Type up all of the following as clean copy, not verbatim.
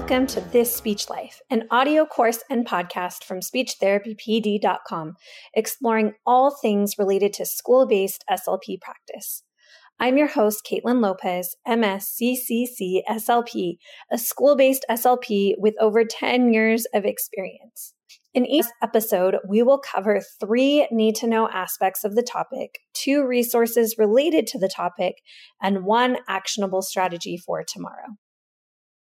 welcome to This Speech Life, an audio course and podcast from SpeechTherapyPD.com, exploring all things related to school-based SLP practice. I'm your host, Caitlin Lopez, MS CCC-SLP, a school-based SLP with over 10 years of experience. In each episode, we will cover 3 need-to-know aspects of the topic, 2 resources related to the topic, and 1 actionable strategy for tomorrow.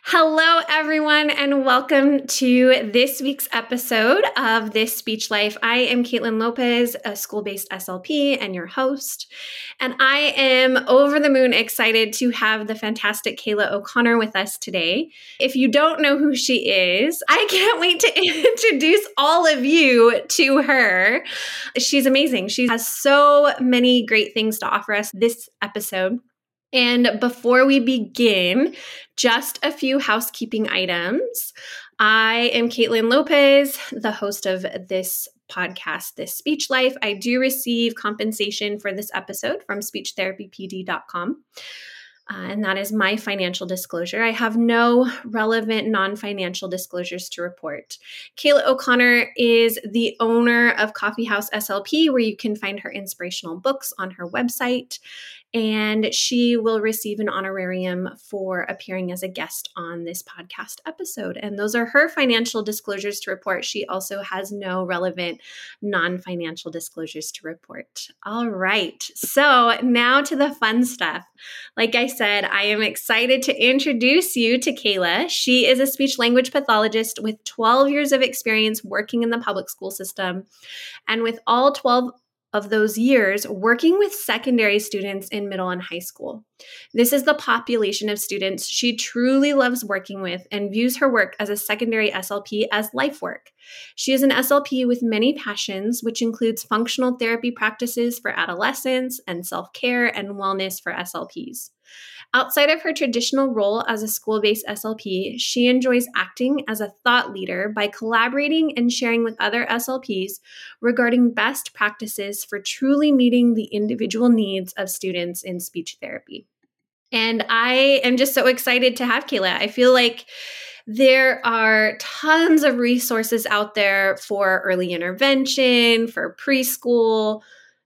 Hello, everyone, and welcome to this week's episode of This Speech Life. I am Caitlin Lopez, a school-based SLP and your host, and I am over the moon excited to have the fantastic Kayla O'Connor with us today. If you don't know who she is, I can't wait to introduce all of you to her. She's amazing. She has so many great things to offer us this episode. And before we begin, just a few housekeeping items. I am Caitlin Lopez, the host of this podcast, This Speech Life. I do receive compensation for this episode from SpeechTherapyPD.com. And that is my financial disclosure. I have no relevant non-financial disclosures to report. Kayla O'Connor is the owner of Coffeehouse SLP, where you can find her inspirational books on her website. And she will receive an honorarium for appearing as a guest on this podcast episode. And those are her financial disclosures to report. She also has no relevant non-financial disclosures to report. All right. So now to the fun stuff. Like I said, I am excited to introduce you to Kayla. She is a speech language pathologist with 12 years of experience working in the public school system. And with all 12 of those years working with secondary students in middle and high school. This is the population of students she truly loves working with and views her work as a secondary SLP as life work. She is an SLP with many passions, which includes functional therapy practices for adolescents and self-care and wellness for SLPs. Outside of her traditional role as a school-based SLP, she enjoys acting as a thought leader by collaborating and sharing with other SLPs regarding best practices for truly meeting the individual needs of students in speech therapy. And I am just so excited to have Kayla. I feel like there are tons of resources out there for early intervention, for preschool,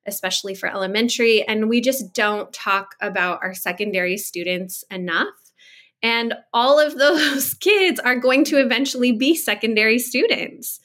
especially for elementary, and we just don't talk about our secondary students enough. And all of those kids are going to eventually be secondary students.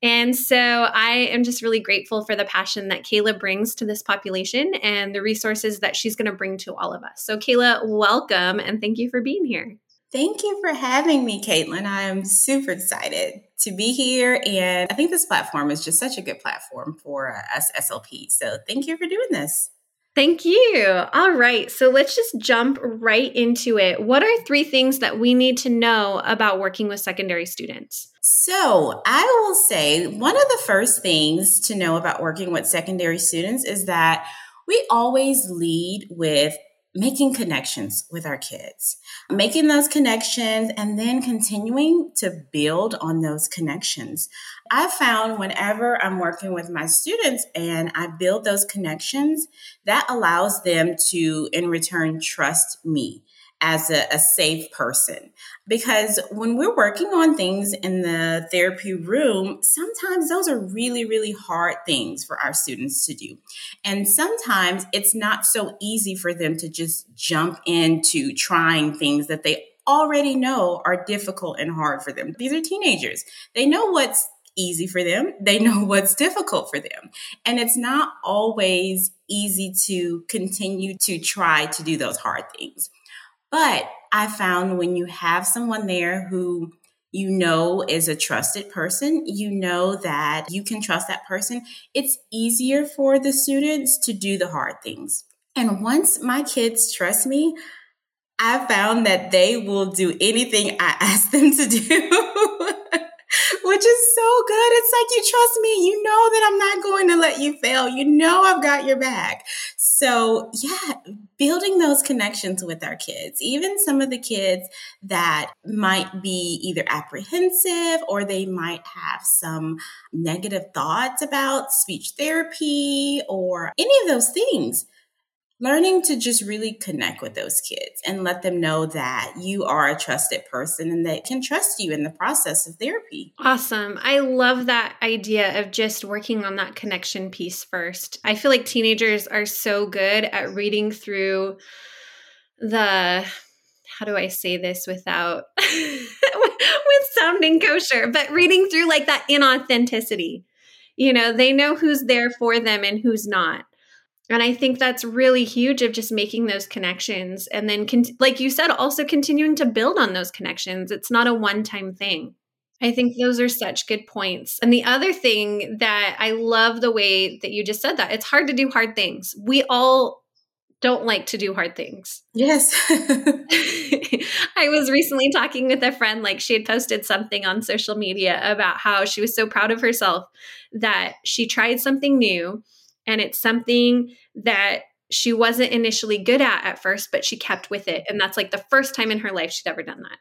And so I am just really grateful for the passion that Kayla brings to this population and the resources that she's going to bring to all of us. So Kayla, welcome, and thank you for being here. Thank you for having me, Caitlin. I'm super excited to be here. And I think this platform is just such a good platform for us SLPs. So thank you for doing this. Thank you. All right. So let's just jump right into it. What are 3 things that we need to know about working with secondary students? So I will say one of the first things to know about working with secondary students is that we always lead with making connections with our kids, making those connections, and then continuing to build on those connections. I found whenever I'm working with my students and I build those connections, that allows them to, in return, trust me as a safe person. Because when we're working on things in the therapy room, sometimes those are really, really hard things for our students to do. And sometimes it's not so easy for them to just jump into trying things that they already know are difficult and hard for them. These are teenagers. They know what's easy for them. They know what's difficult for them. And it's not always easy to continue to try to do those hard things. But I found when you have someone there who you know is a trusted person, you know that you can trust that person, it's easier for the students to do the hard things. And once my kids trust me, I found that they will do anything I ask them to do. Which is so good. It's like, you trust me. You know that I'm not going to let you fail. You know I've got your back. So yeah, building those connections with our kids, even some of the kids that might be either apprehensive or they might have some negative thoughts about speech therapy or any of those things. learning to just really connect with those kids and let them know that you are a trusted person and that can trust you in the process of therapy. Awesome. I love that idea of just working on that connection piece first. I feel like teenagers are so good at reading through the, how do I say this without with sounding kosher, but reading through like that inauthenticity. You know, they know who's there for them and who's not. And I think that's really huge of just making those connections. And then, like you said, also continuing to build on those connections. It's not a one-time thing. I think those are such good points. And the other thing that I love the way that you just said that, it's hard to do hard things. We all don't like to do hard things. Yes. I was recently talking with a friend, like she had posted something on social media about how she was so proud of herself that she tried something new. And it's something that she wasn't initially good at first, but she kept with it. And that's like the first time in her life she'd ever done that.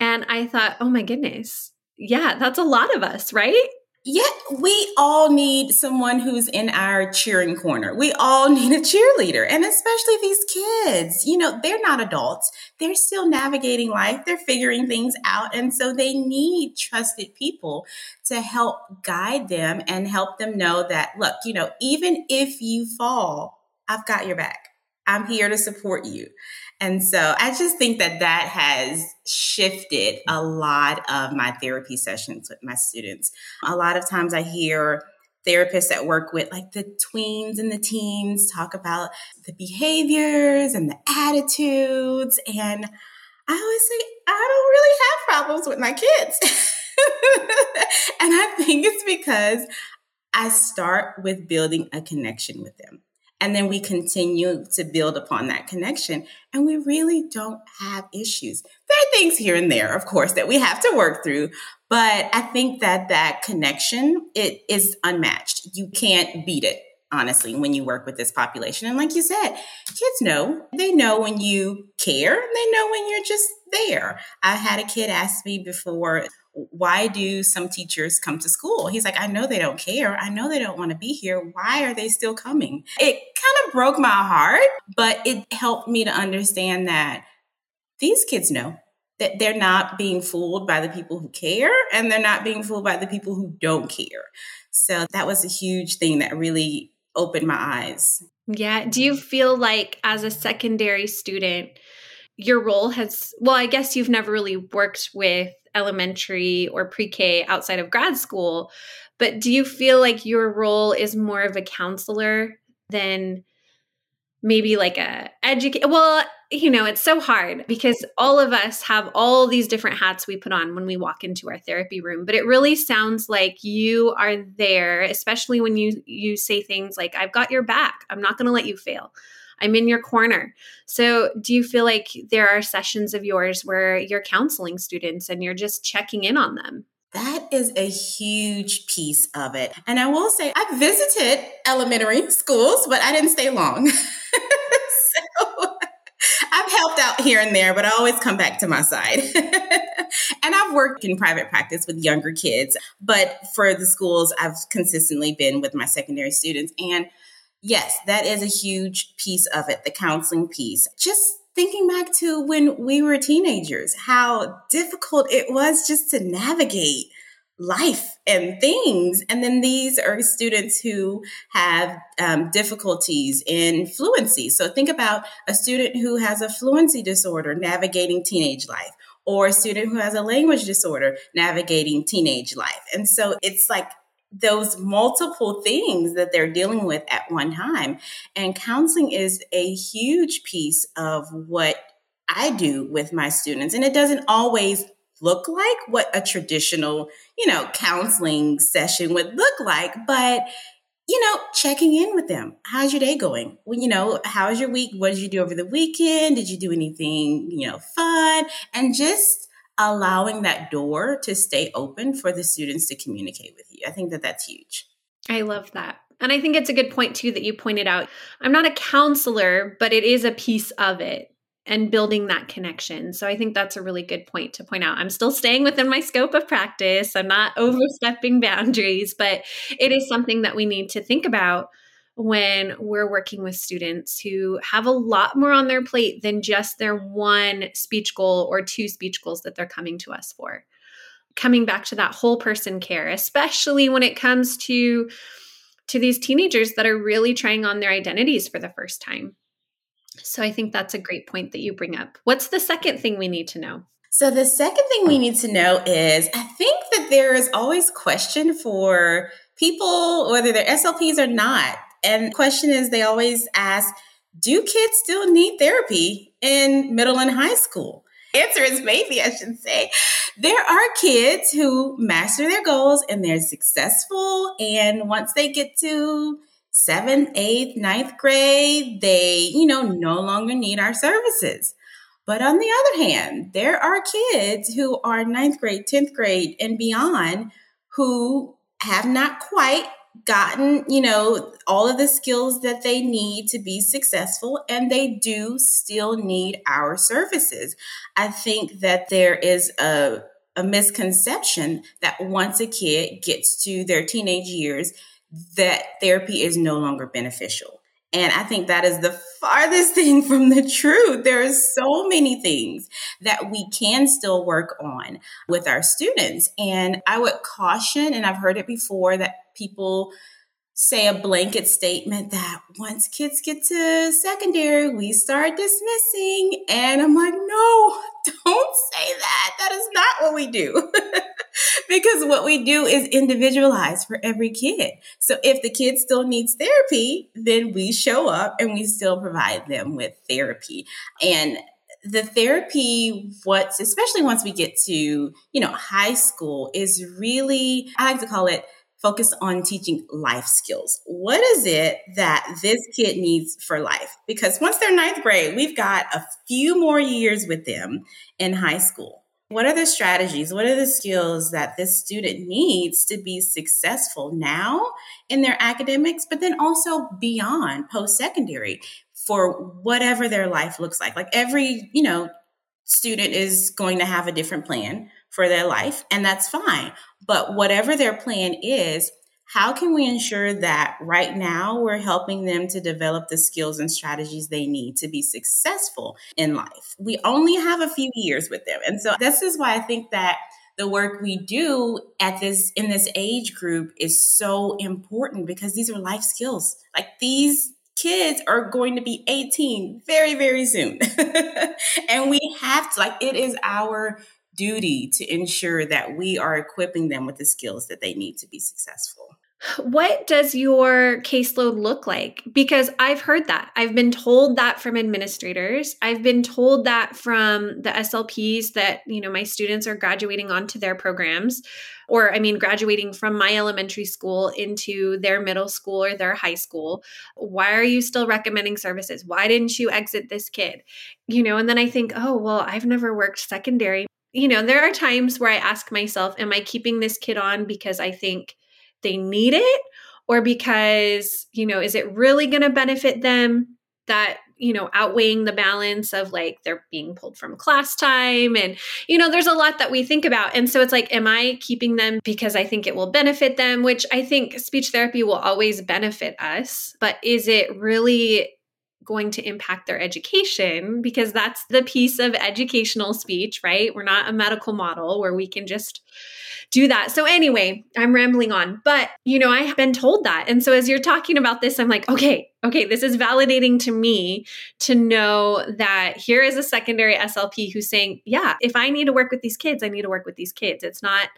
And I thought, oh my goodness. Yeah, that's a lot of us, right? Yeah, we all need someone who's in our cheering corner. We all need a cheerleader. And especially these kids, you know, they're not adults. They're still navigating life. They're figuring things out. And so they need trusted people to help guide them and help them know that, look, you know, even if you fall, I've got your back. I'm here to support you. And so I just think that that has shifted a lot of my therapy sessions with my students. A lot of times I hear therapists that work with like the tweens and the teens talk about the behaviors and the attitudes. And I always say, I don't really have problems with my kids. And I think it's because I start with building a connection with them. And then we continue to build upon that connection. And we really don't have issues. There are things here and there, of course, that we have to work through. But I think that that connection, it is unmatched. You can't beat it, honestly, when you work with this population. And like you said, kids know. They know when you care. They know when you're just there. I had a kid ask me before, why do some teachers come to school? He's like, I know they don't care. I know they don't want to be here. Why are they still coming? It kind of broke my heart, but it helped me to understand that these kids know that they're not being fooled by the people who care, and they're not being fooled by the people who don't care. So that was a huge thing that really opened my eyes. Yeah. Do you feel like as a secondary student, your role has, well, I guess you've never really worked with elementary or pre-K outside of grad school, but do you feel like your role is more of a counselor than maybe like a educator? Well, you know, it's so hard because all of us have all these different hats we put on when we walk into our therapy room, but it really sounds like you are there, especially when you say things like, I've got your back. I'm not going to let you fail. I'm in your corner. So do you feel like there are sessions of yours where you're counseling students and you're just checking in on them? That is a huge piece of it. And I will say I visited elementary schools, but I didn't stay long. So I've helped out here and there, but I always come back to my side. And I've worked in private practice with younger kids, but for the schools, I've consistently been with my secondary students. And yes, that is a huge piece of it, the counseling piece. Just thinking back to when we were teenagers, how difficult it was just to navigate life and things. And then these are students who have difficulties in fluency. So think about a student who has a fluency disorder navigating teenage life, or a student who has a language disorder navigating teenage life. And so it's like those multiple things that they're dealing with at one time. And counseling is a huge piece of what I do with my students. And it doesn't always look like what a traditional, you know, counseling session would look like, but, you know, checking in with them. How's your day going? Well, you know, how's your week? What did you do over the weekend? Did you do anything, you know, fun? And just allowing that door to stay open for the students to communicate with you. I think that that's huge. I love that. And I think it's a good point too that you pointed out. I'm not a counselor, but it is a piece of it and building that connection. So I think that's a really good point to point out. I'm still staying within my scope of practice. I'm not overstepping boundaries, but it is something that we need to think about when we're working with students who have a lot more on their plate than just their one speech goal or two speech goals that they're coming to us for. Coming back to that whole person care, especially when it comes to these teenagers that are really trying on their identities for the first time. So I think that's a great point that you bring up. What's the second thing we need to know? So the second thing we need to know is I think that there is always question for people, whether they're SLPs or not. And the question is they always ask, do kids still need therapy in middle and high school? Answer is maybe, I should say. There are kids who master their goals and they're successful. And once they get to 7th, 8th, 9th grade, they, no longer need our services. But on the other hand, there are kids who are 9th grade, 10th grade and beyond who have not quite gotten, all of the skills that they need to be successful, and they do still need our services. I think that there is a misconception that once a kid gets to their teenage years, that therapy is no longer beneficial. And I think that is the farthest thing from the truth. There are so many things that we can still work on with our students. And I would caution, and I've heard it before, that people say a blanket statement that once kids get to secondary, we start dismissing. And I'm like, no, don't say that. That is not what we do. Because what we do is individualize for every kid. So if the kid still needs therapy, then we show up and we still provide them with therapy. And the therapy, especially once we get to, high school, is really, I like to call it, focus on teaching life skills. What is it that this kid needs for life? Because once they're 9th grade, we've got a few more years with them in high school. What are the strategies? What are the skills that this student needs to be successful now in their academics, but then also beyond post-secondary for whatever their life looks like? Like every, student is going to have a different plan for their life, and that's fine. But whatever their plan is, how can we ensure that right now we're helping them to develop the skills and strategies they need to be successful in life? We only have a few years with them. And so this is why I think that the work we do in this age group is so important, because these are life skills. Like these kids are going to be 18 very, very soon. And we have to, it is our duty to ensure that we are equipping them with the skills that they need to be successful. What does your caseload look like? Because I've heard that. I've been told that from administrators. I've been told that from the SLPs that, my students are graduating onto their programs, or graduating from my elementary school into their middle school or their high school. Why are you still recommending services? Why didn't you exit this kid? And then I think, oh, well, I've never worked secondary. There are times where I ask myself, am I keeping this kid on because I think they need it, or because, is it really going to benefit them? That, outweighing the balance of they're being pulled from class time. And, there's a lot that we think about. And so it's am I keeping them because I think it will benefit them, which I think speech therapy will always benefit us. But is it really going to impact their education? Because that's the piece of educational speech, right? We're not a medical model where we can just do that. So anyway, I'm rambling on, but I've been told that. And so as you're talking about this, I'm like, okay, this is validating to me to know that here is a secondary SLP who's saying, yeah, if I need to work with these kids, I need to work with these kids. It's not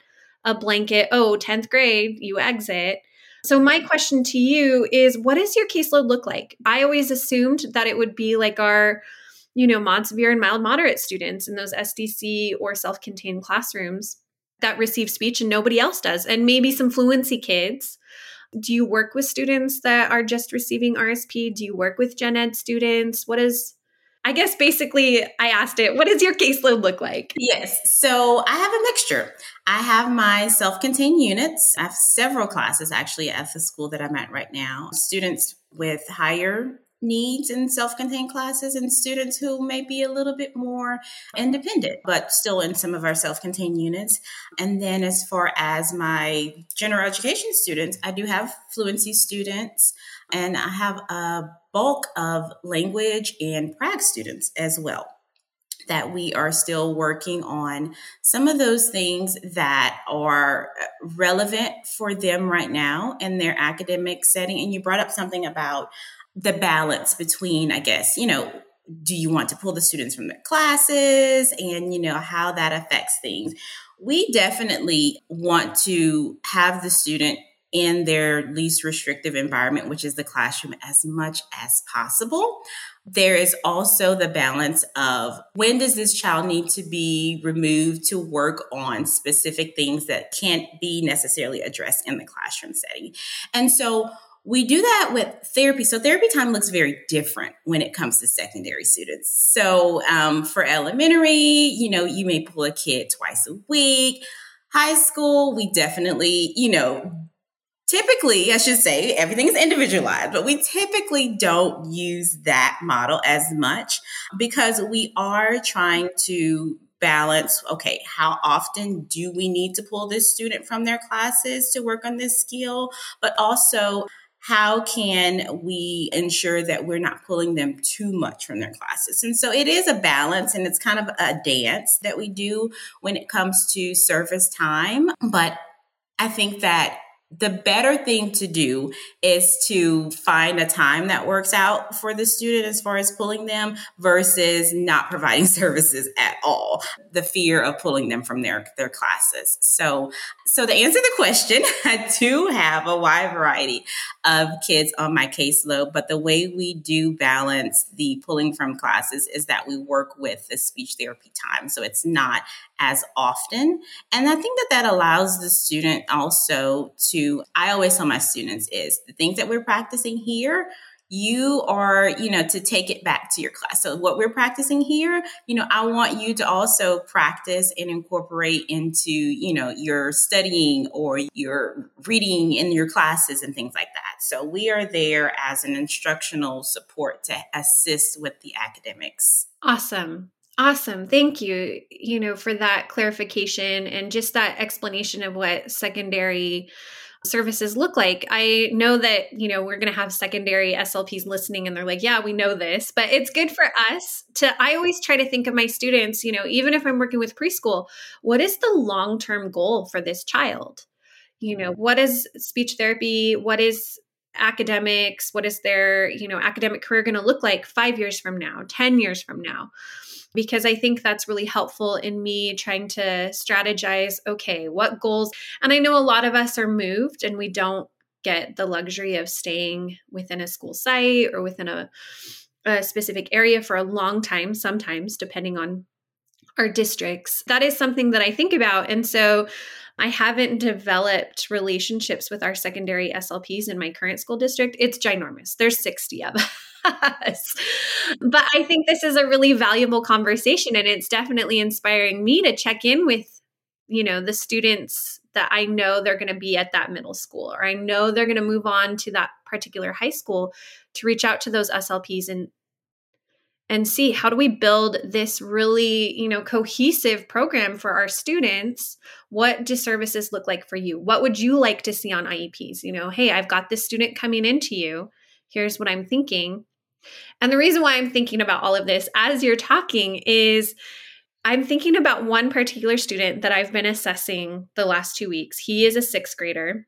a blanket, oh, 10th grade, you exit. So my question to you is, what does your caseload look like? I always assumed that it would be our, mild, severe, and mild moderate students in those SDC or self-contained classrooms that receive speech and nobody else does, and maybe some fluency kids. Do you work with students that are just receiving RSP? Do you work with gen ed students? What does your caseload look like? Yes. So I have a mixture. I have my self-contained units. I have several classes actually at the school that I'm at right now. Students with higher needs in self-contained classes and students who may be a little bit more independent, but still in some of our self-contained units. And then as far as my general education students, I do have fluency students, and I have a bulk of language and prac students as well that we are still working on some of those things that are relevant for them right now in their academic setting. And you brought up something about the balance between, I guess, do you want to pull the students from their classes and, how that affects things? We definitely want to have the student in their least restrictive environment, which is the classroom, as much as possible. There is also the balance of when does this child need to be removed to work on specific things that can't be necessarily addressed in the classroom setting. And so we do that with therapy. So therapy time looks very different when it comes to secondary students. So for elementary, you may pull a kid twice a week. High school, we definitely, typically, I should say, everything is individualized, but we typically don't use that model as much because we are trying to balance, okay, how often do we need to pull this student from their classes to work on this skill, but also how can we ensure that we're not pulling them too much from their classes? And so it is a balance, and it's kind of a dance that we do when it comes to service time. But I think that the better thing to do is to find a time that works out for the student as far as pulling them versus not providing services at all, the fear of pulling them from their classes. So to answer the question, I do have a wide variety of kids on my caseload, but the way we do balance the pulling from classes is that we work with the speech therapy time. So it's not as often. And I think that allows the student also to, I always tell my students is the things that we're practicing here, you are, to take it back to your class. So what we're practicing here, I want you to also practice and incorporate into, your studying or your reading in your classes and things like that. So we are there as an instructional support to assist with the academics. Awesome. Thank you, for that clarification and just that explanation of what secondary services look like. I know that, we're going to have secondary SLPs listening and they're like, yeah, we know this, but it's good for us I always try to think of my students, even if I'm working with preschool, what is the long-term goal for this child? What is speech therapy? What is academics? What is their, academic career going to look like 5 years from now, 10 years from now? Because I think that's really helpful in me trying to strategize, okay, what goals? And I know a lot of us are moved and we don't get the luxury of staying within a school site or within a specific area for a long time, sometimes depending on our districts. That is something that I think about. And so I haven't developed relationships with our secondary SLPs in my current school district. It's ginormous. There's 60 of us. But I think this is a really valuable conversation, and it's definitely inspiring me to check in with, the students that I know they're going to be at that middle school, or I know they're going to move on to that particular high school, to reach out to those SLPs and see how do we build this really, cohesive program for our students? What do services look like for you? What would you like to see on IEPs? Hey, I've got this student coming into you. Here's what I'm thinking. And the reason why I'm thinking about all of this as you're talking is I'm thinking about one particular student that I've been assessing the last 2 weeks. He is a sixth grader.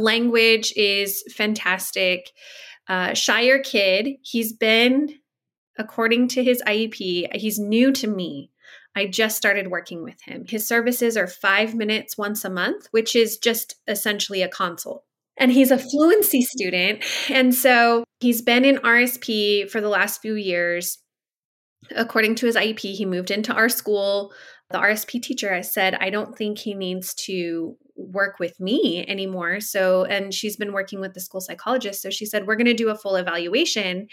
Language is fantastic. Shyer kid. He's been, according to his IEP, he's new to me. I just started working with him. His services are 5 minutes once a month, which is just essentially a consult. And he's a fluency student. And so he's been in RSP for the last few years. According to his IEP, he moved into our school. The RSP teacher has said, I don't think he needs to work with me anymore. So, and she's been working with the school psychologist. So she said, we're going to do a full evaluation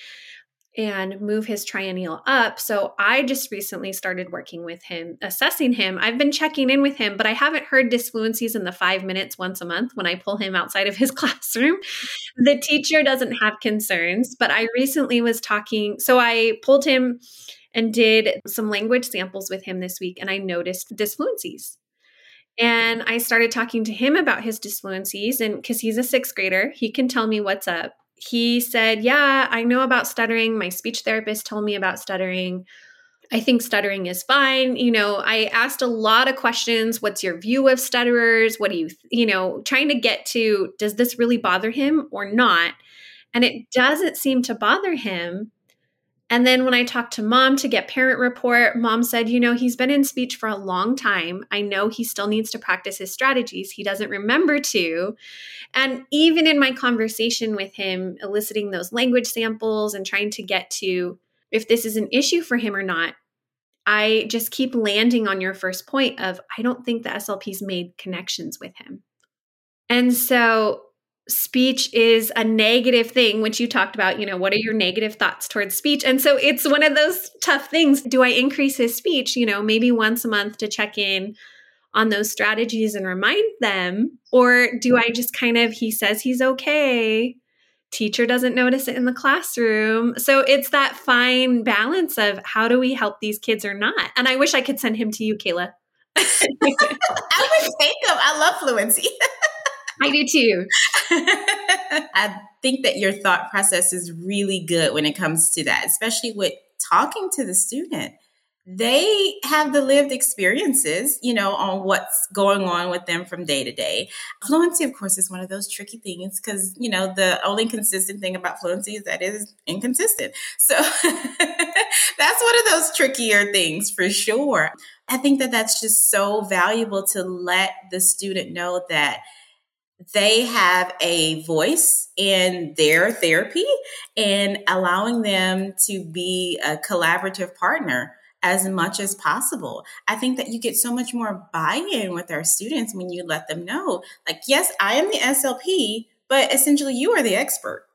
and move his triennial up. So I just recently started working with him, assessing him. I've been checking in with him, but I haven't heard disfluencies in the 5 minutes once a month when I pull him outside of his classroom. The teacher doesn't have concerns, but I recently was talking. So I pulled him and did some language samples with him this week, and I noticed disfluencies. And I started talking to him about his disfluencies, and because he's a sixth grader, he can tell me what's up. He said, yeah, I know about stuttering. My speech therapist told me about stuttering. I think stuttering is fine. You know, I asked a lot of questions. What's your view of stutterers? What do you, trying to get to, does this really bother him or not? And it doesn't seem to bother him. And then when I talked to mom to get parent report, mom said, he's been in speech for a long time. I know he still needs to practice his strategies. He doesn't remember to. And even in my conversation with him, eliciting those language samples and trying to get to if this is an issue for him or not, I just keep landing on your first point of, I don't think the SLP's made connections with him. And so speech is a negative thing, which you talked about, what are your negative thoughts towards speech? And so it's one of those tough things. Do I increase his speech, maybe once a month to check in on those strategies and remind them? Or do I just he says he's okay. Teacher doesn't notice it in the classroom. So it's that fine balance of how do we help these kids or not? And I wish I could send him to you, Kayla. I would take him. I love fluency. I do too. I think that your thought process is really good when it comes to that, especially with talking to the student. They have the lived experiences, on what's going on with them from day to day. Fluency, of course, is one of those tricky things because, the only consistent thing about fluency is that it is inconsistent. So that's one of those trickier things for sure. I think that that's just so valuable to let the student know that they have a voice in their therapy and allowing them to be a collaborative partner as much as possible. I think that you get so much more buy-in with our students when you let them know, like, yes, I am the SLP, but essentially you are the expert,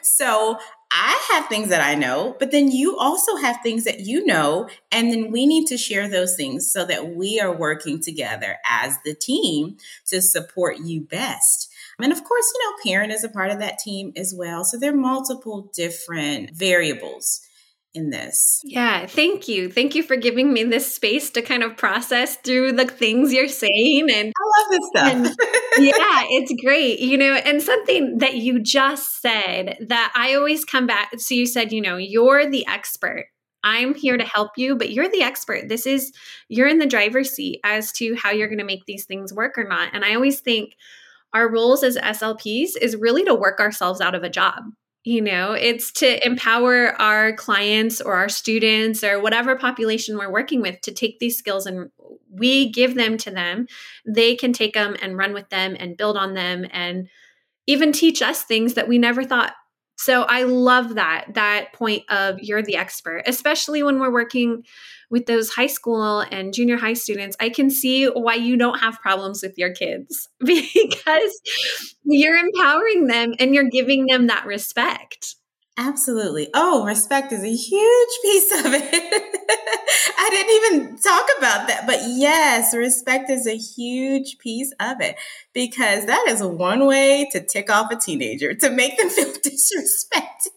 so I have things that I know, but then you also have things that you know, and then we need to share those things so that we are working together as the team to support you best. And of course, parent is a part of that team as well. So there are multiple different variables in this. Yeah, thank you. Thank you for giving me this space to process through the things you're saying. And I love this stuff. Yeah, it's great. And something that you just said that I always come back. So you said, you're the expert. I'm here to help you, but you're the expert. You're in the driver's seat as to how you're going to make these things work or not. And I always think our roles as SLPs is really to work ourselves out of a job. It's to empower our clients or our students or whatever population we're working with to take these skills and we give them to them. They can take them and run with them and build on them and even teach us things that we never thought. So I love that point of you're the expert, especially when we're working with those high school and junior high students. I can see why you don't have problems with your kids because you're empowering them and you're giving them that respect. Absolutely. Oh, respect is a huge piece of it. I didn't even talk about that, but yes, respect is a huge piece of it because that is one way to tick off a teenager, to make them feel disrespected.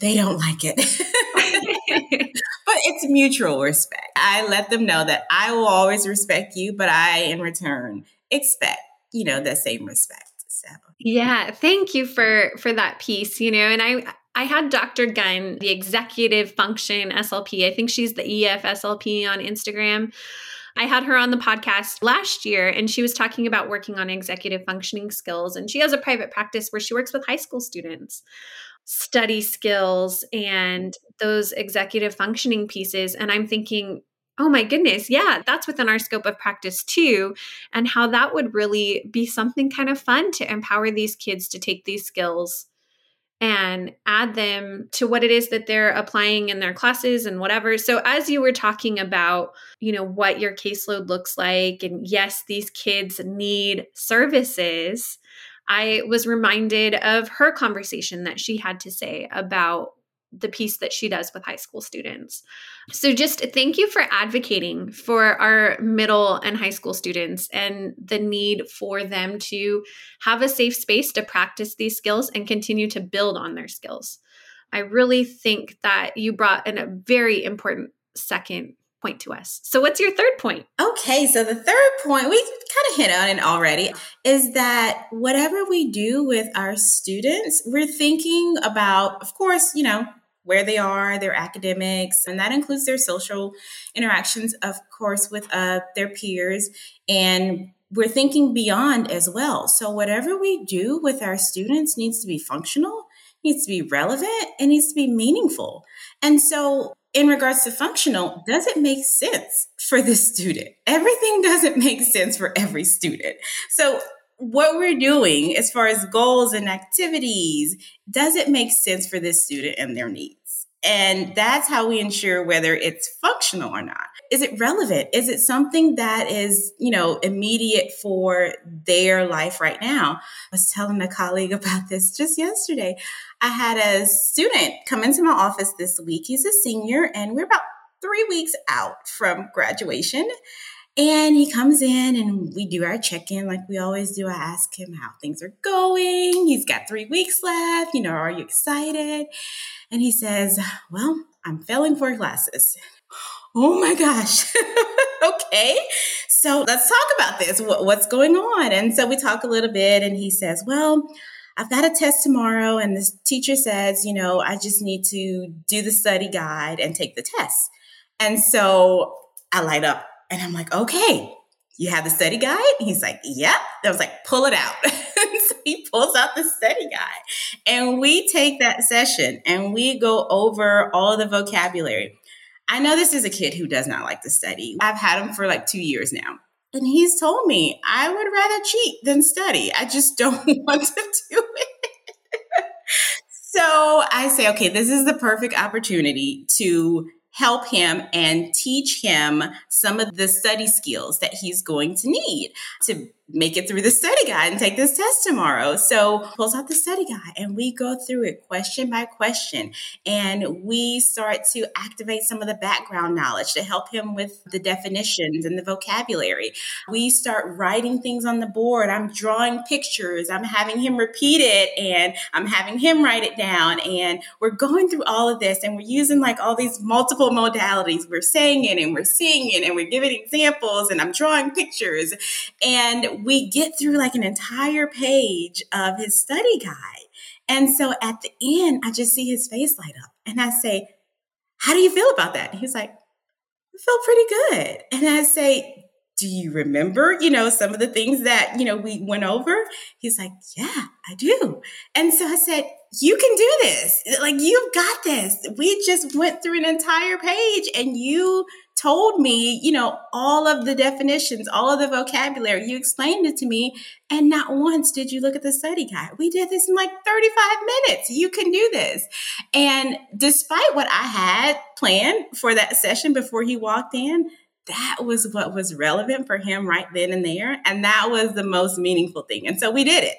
They don't like it, but it's mutual respect. I let them know that I will always respect you, but I, in return, expect, that same respect. So. Yeah. Thank you for that piece, and I had Dr. Gunn, the executive function SLP. I think she's the EF SLP on Instagram. I had her on the podcast last year and she was talking about working on executive functioning skills. And she has a private practice where she works with high school students, study skills and those executive functioning pieces. And I'm thinking, oh my goodness. Yeah. That's within our scope of practice too. And how that would really be something kind of fun to empower these kids to take these skills and add them to what it is that they're applying in their classes and whatever. So as you were talking about, what your caseload looks like, and yes, these kids need services, I was reminded of her conversation that she had to say about the piece that she does with high school students. So just thank you for advocating for our middle and high school students and the need for them to have a safe space to practice these skills and continue to build on their skills. I really think that you brought in a very important second point to us. So what's your third point? Okay, so the third point, we kind of hit on it already, is that whatever we do with our students, we're thinking about, of course, you know, where they are, their academics, and that includes their social interactions, of course, with their peers. And we're thinking beyond as well. So whatever we do with our students needs to be functional, needs to be relevant, and needs to be meaningful. And so in regards to functional, does it make sense for the student? Everything doesn't make sense for every student. So what we're doing as far as goals and activities, does it make sense for this student and their needs? And that's how we ensure whether it's functional or not. Is it relevant? Is it something that is, you know, immediate for their life right now? I was telling a colleague about this just yesterday. I had a student come into my office this week. He's a senior and we're about 3 weeks out from graduation. And he comes in and we do our check-in like we always do. I ask him how things are going. He's got 3 weeks left. You know, are you excited? And he says, well, I'm failing 4 classes. Oh my gosh. Okay. So let's talk about this. What's going on? And so we talk a little bit and he says, well, I've got a test tomorrow. And this teacher says, you know, I just need to do the study guide and take the test. And so I light up. And I'm like, okay, you have the study guide? And he's like, yep. I was like, pull it out. So he pulls out the study guide. And we take that session and we go over all the vocabulary. I know this is a kid who does not like to study. I've had him for like 2 years now. And he's told me, I would rather cheat than study. I just don't want to do it. So I say, okay, this is the perfect opportunity to help him and teach him some of the study skills that he's going to need to make it through the study guide and take this test tomorrow. So pulls out the study guide and we go through it question by question. And we start to activate some of the background knowledge to help him with the definitions and the vocabulary. We start writing things on the board. I'm drawing pictures. I'm having him repeat it and I'm having him write it down. And we're going through all of this and we're using like all these multiple modalities. We're saying it and we're seeing it and we're giving examples and I'm drawing pictures. And we get through like an entire page of his study guide. And so at the end, I just see his face light up and I say, how do you feel about that? And he's like, I feel pretty good. And I say, do you remember, you know, some of the things that, you know, we went over? He's like, yeah, I do. And so I said, you can do this. Like, you've got this. We just went through an entire page and you told me, you know, all of the definitions, all of the vocabulary. You explained it to me. And not once did you look at the study guide. We did this in like 35 minutes. You can do this. And despite what I had planned for that session before he walked in, that was what was relevant for him right then and there. And that was the most meaningful thing. And so we did it.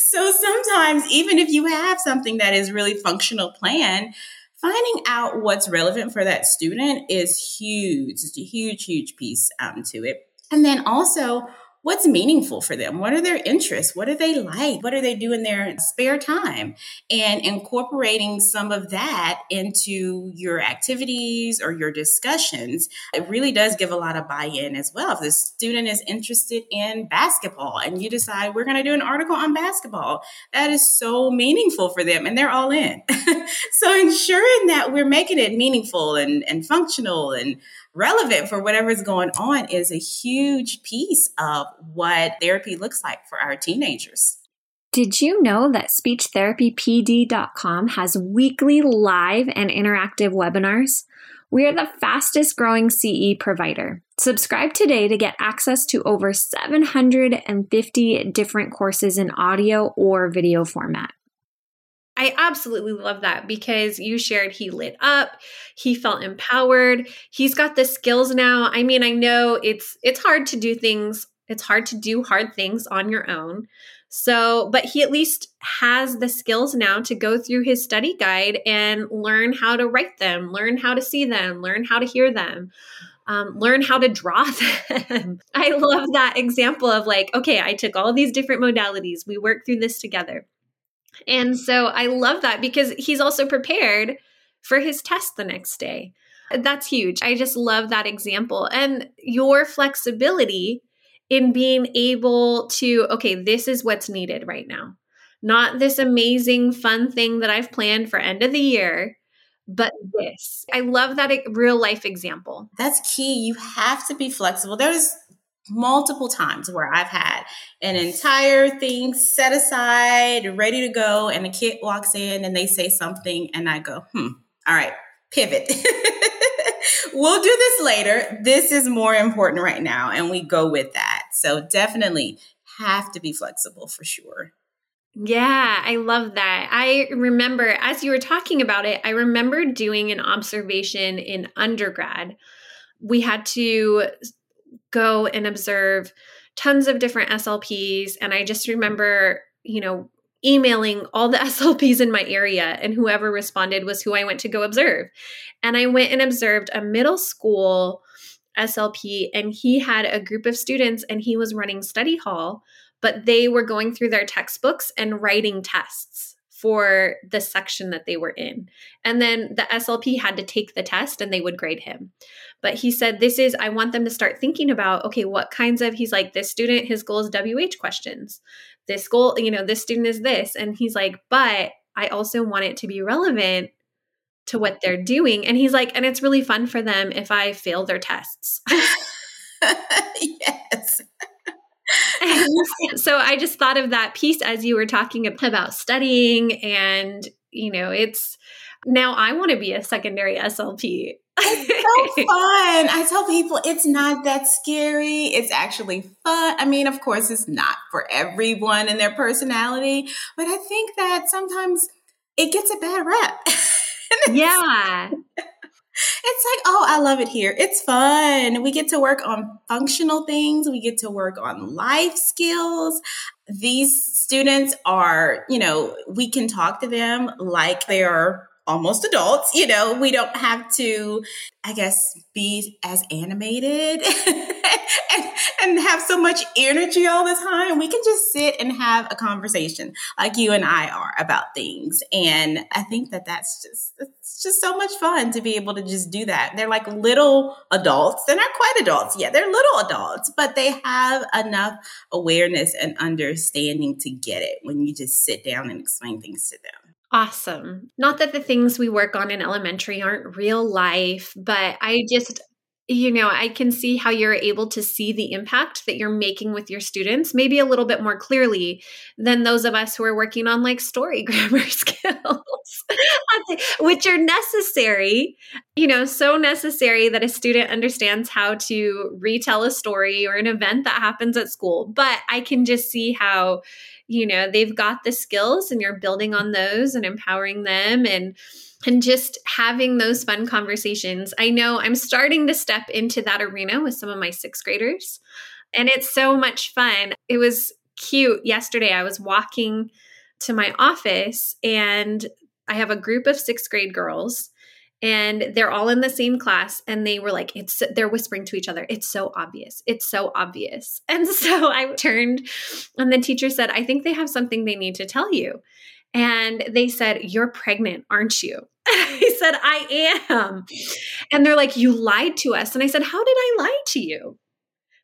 So sometimes, even if you have something that is really functional plan, finding out what's relevant for that student is huge. It's a huge, huge piece to it. And then also, what's meaningful for them? What are their interests? What do they like? What do they do in their spare time? And incorporating some of that into your activities or your discussions, it really does give a lot of buy-in as well. If the student is interested in basketball and you decide we're going to do an article on basketball, that is so meaningful for them and they're all in. So ensuring that we're making it meaningful and functional and relevant for whatever's going on is a huge piece of what therapy looks like for our teenagers. Did you know that SpeechTherapyPD.com has weekly live and interactive webinars? We are the fastest growing CE provider. Subscribe today to get access to over 750 different courses in audio or video format. I absolutely love that because you shared he lit up, he felt empowered, he's got the skills now. I mean, I know it's hard to do hard things on your own, So, but he at least has the skills now to go through his study guide and learn how to write them, learn how to see them, learn how to hear them, learn how to draw them. I love that example of like, okay, I took all these different modalities. We worked through this together. And so I love that because he's also prepared for his test the next day. That's huge. I just love that example. And your flexibility in being able to, okay, this is what's needed right now. Not this amazing fun thing that I've planned for end of the year, but this. I love that real life example. That's key. You have to be flexible. There's multiple times where I've had an entire thing set aside, ready to go, and a kid walks in and they say something and I go, all right, pivot. We'll do this later. This is more important right now. And we go with that. So definitely have to be flexible for sure. Yeah, I love that. I remember as you were talking about it, I remember doing an observation in undergrad. We had to go and observe tons of different SLPs. And I just remember, emailing all the SLPs in my area, and whoever responded was who I went to go observe. And I went and observed a middle school SLP, and he had a group of students and he was running study hall, but they were going through their textbooks and writing tests for the section that they were in. And then the SLP had to take the test and they would grade him. But he said, I want them to start thinking about, okay, what kinds of, he's like, this student, his goal is WH questions. This goal, this student is this. And he's like, but I also want it to be relevant to what they're doing. And he's like, and it's really fun for them if I fail their tests. Yes. So I just thought of that piece as you were talking about studying and, it's now I want to be a secondary SLP. It's so fun. I tell people it's not that scary. It's actually fun. I mean, of course, it's not for everyone and their personality, but I think that sometimes it gets a bad rep. Yeah. It's like, oh, I love it here. It's fun. We get to work on functional things. We get to work on life skills. These students are, we can talk to them like they are almost adults. We don't have to, I guess, be as animated and have so much energy all the time. We can just sit and have a conversation like you and I are about things. And I think that it's just so much fun to be able to just do that. They're like little adults. They're not quite adults yet. They're little adults, but they have enough awareness and understanding to get it when you just sit down and explain things to them. Awesome. Not that the things we work on in elementary aren't real life, but I just, I can see how you're able to see the impact that you're making with your students, maybe a little bit more clearly than those of us who are working on like story grammar skills, which are necessary, so necessary that a student understands how to retell a story or an event that happens at school. But I can just see how they've got the skills and you're building on those and empowering them and just having those fun conversations. I know I'm starting to step into that arena with some of my sixth graders, and it's so much fun. It was cute. Yesterday, I was walking to my office and I have a group of sixth grade girls and they're all in the same class. And they were like, they're whispering to each other. It's so obvious. It's so obvious. And so I turned and the teacher said, I think they have something they need to tell you. And they said, you're pregnant, aren't you? And I said, I am. And they're like, you lied to us. And I said, how did I lie to you?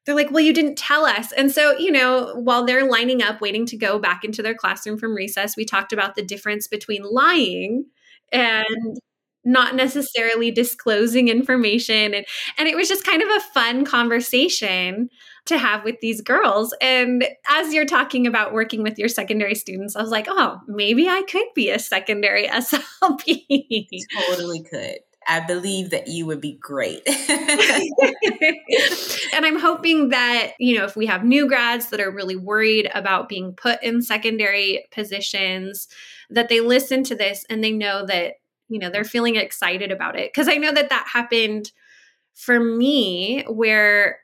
They're like, well, you didn't tell us. And so, while they're lining up, waiting to go back into their classroom from recess, we talked about the difference between lying and not necessarily disclosing information. And it was just kind of a fun conversation to have with these girls. And as you're talking about working with your secondary students, I was like, oh, maybe I could be a secondary SLP. You totally could. I believe that you would be great. And I'm hoping that, if we have new grads that are really worried about being put in secondary positions, that they listen to this and they know that they're feeling excited about it. Because I know that happened for me where,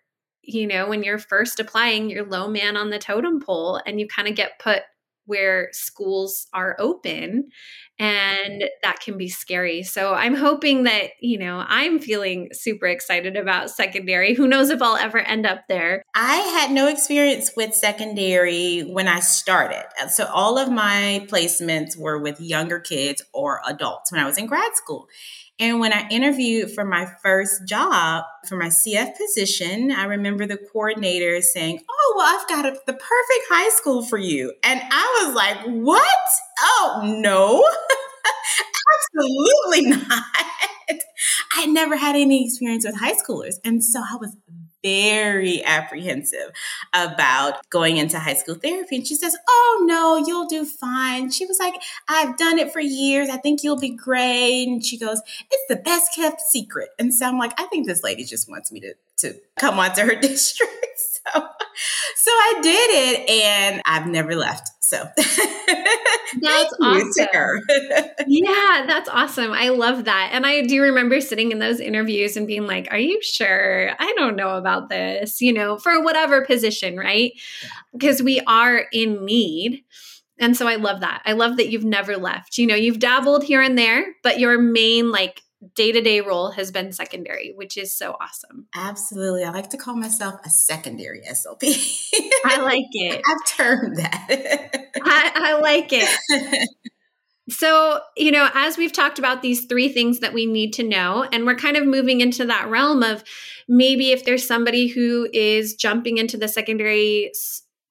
you know, when you're first applying, you're low man on the totem pole and you kind of get put where schools are open, and that can be scary. So I'm hoping that, you know, I'm feeling super excited about secondary. Who knows if I'll ever end up there. I had no experience with secondary when I started. So all of my placements were with younger kids or adults when I was in grad school. And when I interviewed for my first job, for my CF position, I remember the coordinator saying, "Oh, well, I've got the perfect high school for you." And I was like, "What? Oh, no, absolutely not." I never had any experience with high schoolers. And so I was very apprehensive about going into high school therapy. And she says, "Oh, no, you'll do fine." She was like, "I've done it for years. I think you'll be great." And she goes, "It's the best kept secret." And so I'm like, I think this lady just wants me to come onto her district. So I did it, and I've never left. So that's awesome. Yeah, that's awesome. I love that. And I do remember sitting in those interviews and being like, "Are you sure? I don't know about this," you know, for whatever position, right? Because we are in need. And so I love that. I love that you've never left. You know, you've dabbled here and there, but your main like day-to-day role has been secondary, which is so awesome. Absolutely. I like to call myself a secondary SLP. I like it. I've termed that. I like it. So, you know, as we've talked about these three things that we need to know, and we're kind of moving into that realm of maybe if there's somebody who is jumping into the secondary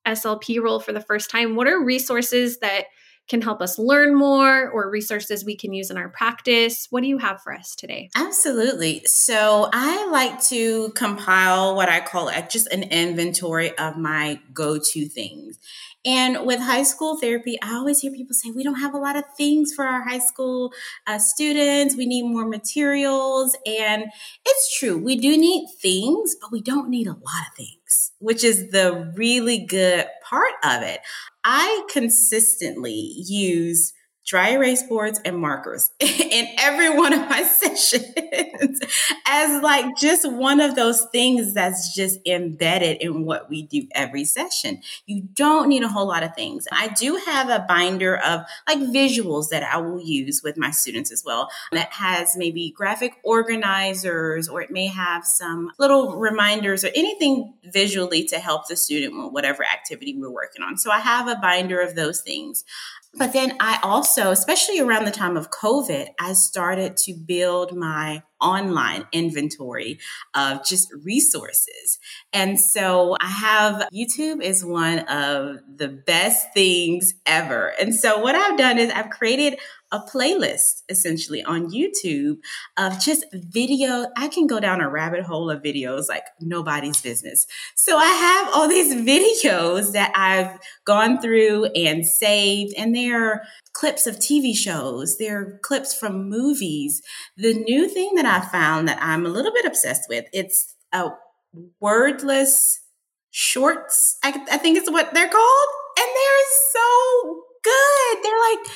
SLP role for the first time, what are resources that can help us learn more, or resources we can use in our practice? What do you have for us today? Absolutely. So I like to compile what I call just an inventory of my go-to things. And with high school therapy, I always hear people say, "We don't have a lot of things for our high school students. We need more materials." And it's true. We do need things, but we don't need a lot of things, which is the really good part of it. I consistently use dry erase boards and markers in every one of my sessions as like just one of those things that's just embedded in what we do every session. You don't need a whole lot of things. I do have a binder of like visuals that I will use with my students as well that has maybe graphic organizers, or it may have some little reminders or anything visually to help the student with whatever activity we're working on. So I have a binder of those things. But then I also, especially around the time of COVID, I started to build my online inventory of just resources. And so I have YouTube is one of the best things ever. And so what I've done is I've created a playlist essentially on YouTube of just video. I can go down a rabbit hole of videos like nobody's business. So I have all these videos that I've gone through and saved, and they're clips of TV shows, they're clips from movies. The new thing that I found that I'm a little bit obsessed with, it's a wordless shorts, I think is what they're called. And they're so good. They're like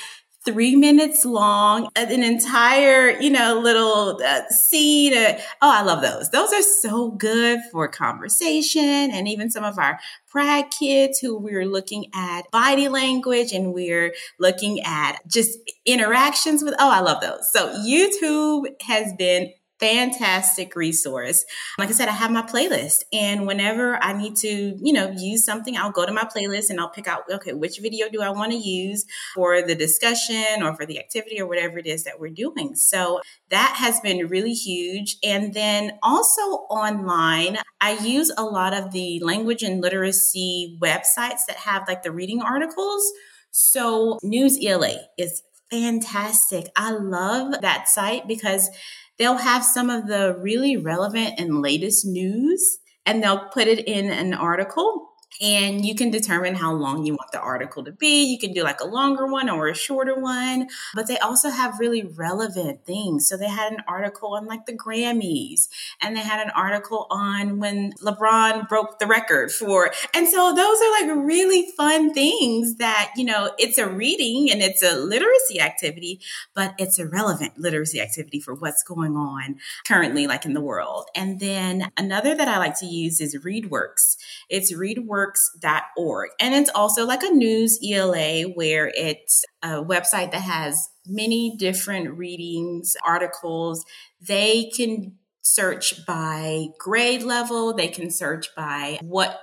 3 minutes long, an entire, you know, little scene. Oh, I love those. Those are so good for conversation. And even some of our Pratt kids who we're looking at body language and we're looking at just interactions with. Oh, I love those. So YouTube has been fantastic resource. Like I said, I have my playlist, and whenever I need to, you know, use something, I'll go to my playlist and I'll pick out, okay, which video do I want to use for the discussion or for the activity or whatever it is that we're doing. So that has been really huge. And then also online, I use a lot of the language and literacy websites that have like the reading articles. So NewsELA is fantastic. I love that site because they'll have some of the really relevant and latest news, and they'll put it in an article. And you can determine how long you want the article to be. You can do like a longer one or a shorter one, but they also have really relevant things. So they had an article on like the Grammys, and they had an article on when LeBron broke the record for, and so those are like really fun things that, you know, it's a reading and it's a literacy activity, but it's a relevant literacy activity for what's going on currently, like in the world. And then another that I like to use is ReadWorks. It's ReadWorks.org. And it's also like a NewsELA, where it's a website that has many different readings, articles. They can search by grade level. They can search by what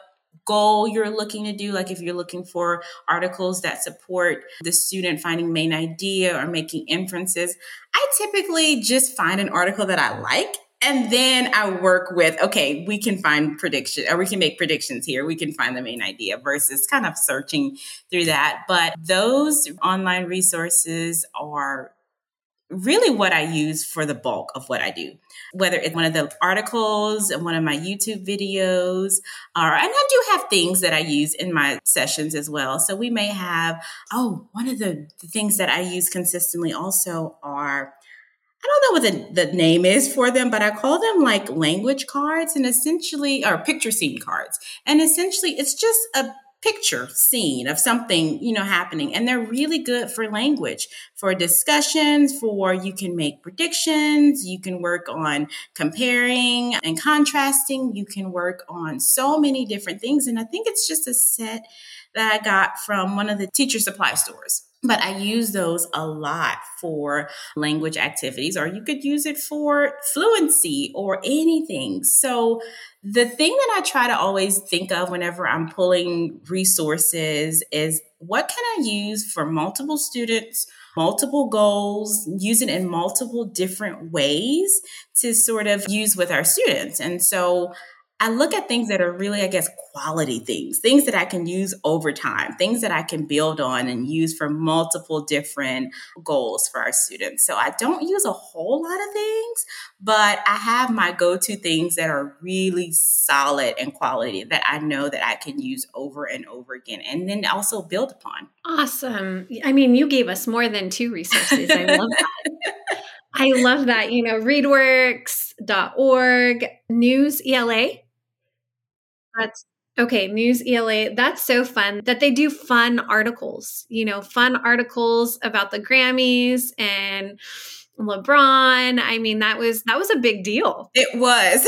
goal you're looking to do. Like if you're looking for articles that support the student finding main idea or making inferences, I typically just find an article that I like. And then I work with, okay, we can find prediction, or we can make predictions here. We can find the main idea versus kind of searching through that. But those online resources are really what I use for the bulk of what I do, whether it's one of the articles and one of my YouTube videos, or, and I do have things that I use in my sessions as well. So we may have, one of the things that I use consistently also are, I don't know what the name is for them, but I call them like language cards, and essentially, or picture scene cards. And essentially, it's just a picture scene of something, you know, happening. And they're really good for language, for discussions, for you can make predictions, you can work on comparing and contrasting, you can work on so many different things. And I think it's just a set that I got from one of the teacher supply stores. But I use those a lot for language activities, or you could use it for fluency or anything. So the thing that I try to always think of whenever I'm pulling resources is, what can I use for multiple students, multiple goals, use it in multiple different ways to sort of use with our students? And so I look at things that are really, I guess, quality things that I can use over time, things that I can build on and use for multiple different goals for our students. So I don't use a whole lot of things, but I have my go-to things that are really solid and quality that I know that I can use over and over again, and then also build upon. Awesome. I mean, you gave us more than two resources. I love that. I love that. You know, ReadWorks.org, NewsELA. That's okay. NewsELA. That's so fun that they do fun articles, you know, fun articles about the Grammys and LeBron. I mean, that was a big deal. It was.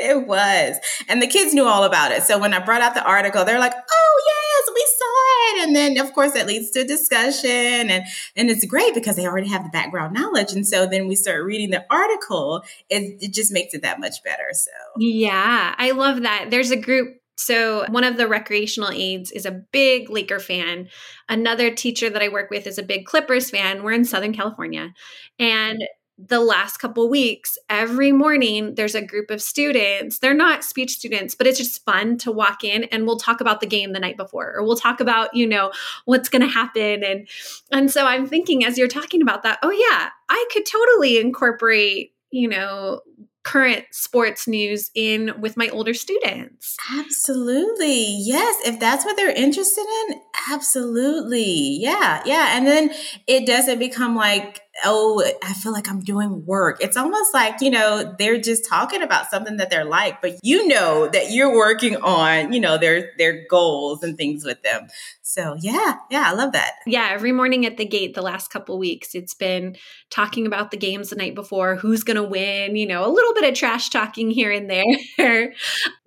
It was. And the kids knew all about it. So when I brought out the article, they're like, yes, we saw it. And then, of course, that leads to a discussion. And it's great because they already have the background knowledge. And so then we start reading the article. It just makes it that much better. So yeah, I love that. There's a group. So one of the recreational aides is a big Laker fan. Another teacher that I work with is a big Clippers fan. We're in Southern California. And the last couple weeks, every morning, there's a group of students. They're not speech students, but it's just fun to walk in and we'll talk about the game the night before, or we'll talk about, you know, what's going to happen. And so I'm thinking as you're talking about that, I could totally incorporate, you know, current sports news in with my older students. Absolutely. Yes. If that's what they're interested in, absolutely. Yeah. Yeah. And then it doesn't become like, I feel like I'm doing work. It's almost like, you know, they're just talking about something that they're like, but you know that you're working on, you know, their goals and things with them. So yeah, I love that. Yeah, every morning at the gate the last couple weeks, it's been talking about the games the night before, who's going to win, you know, a little bit of trash talking here and there,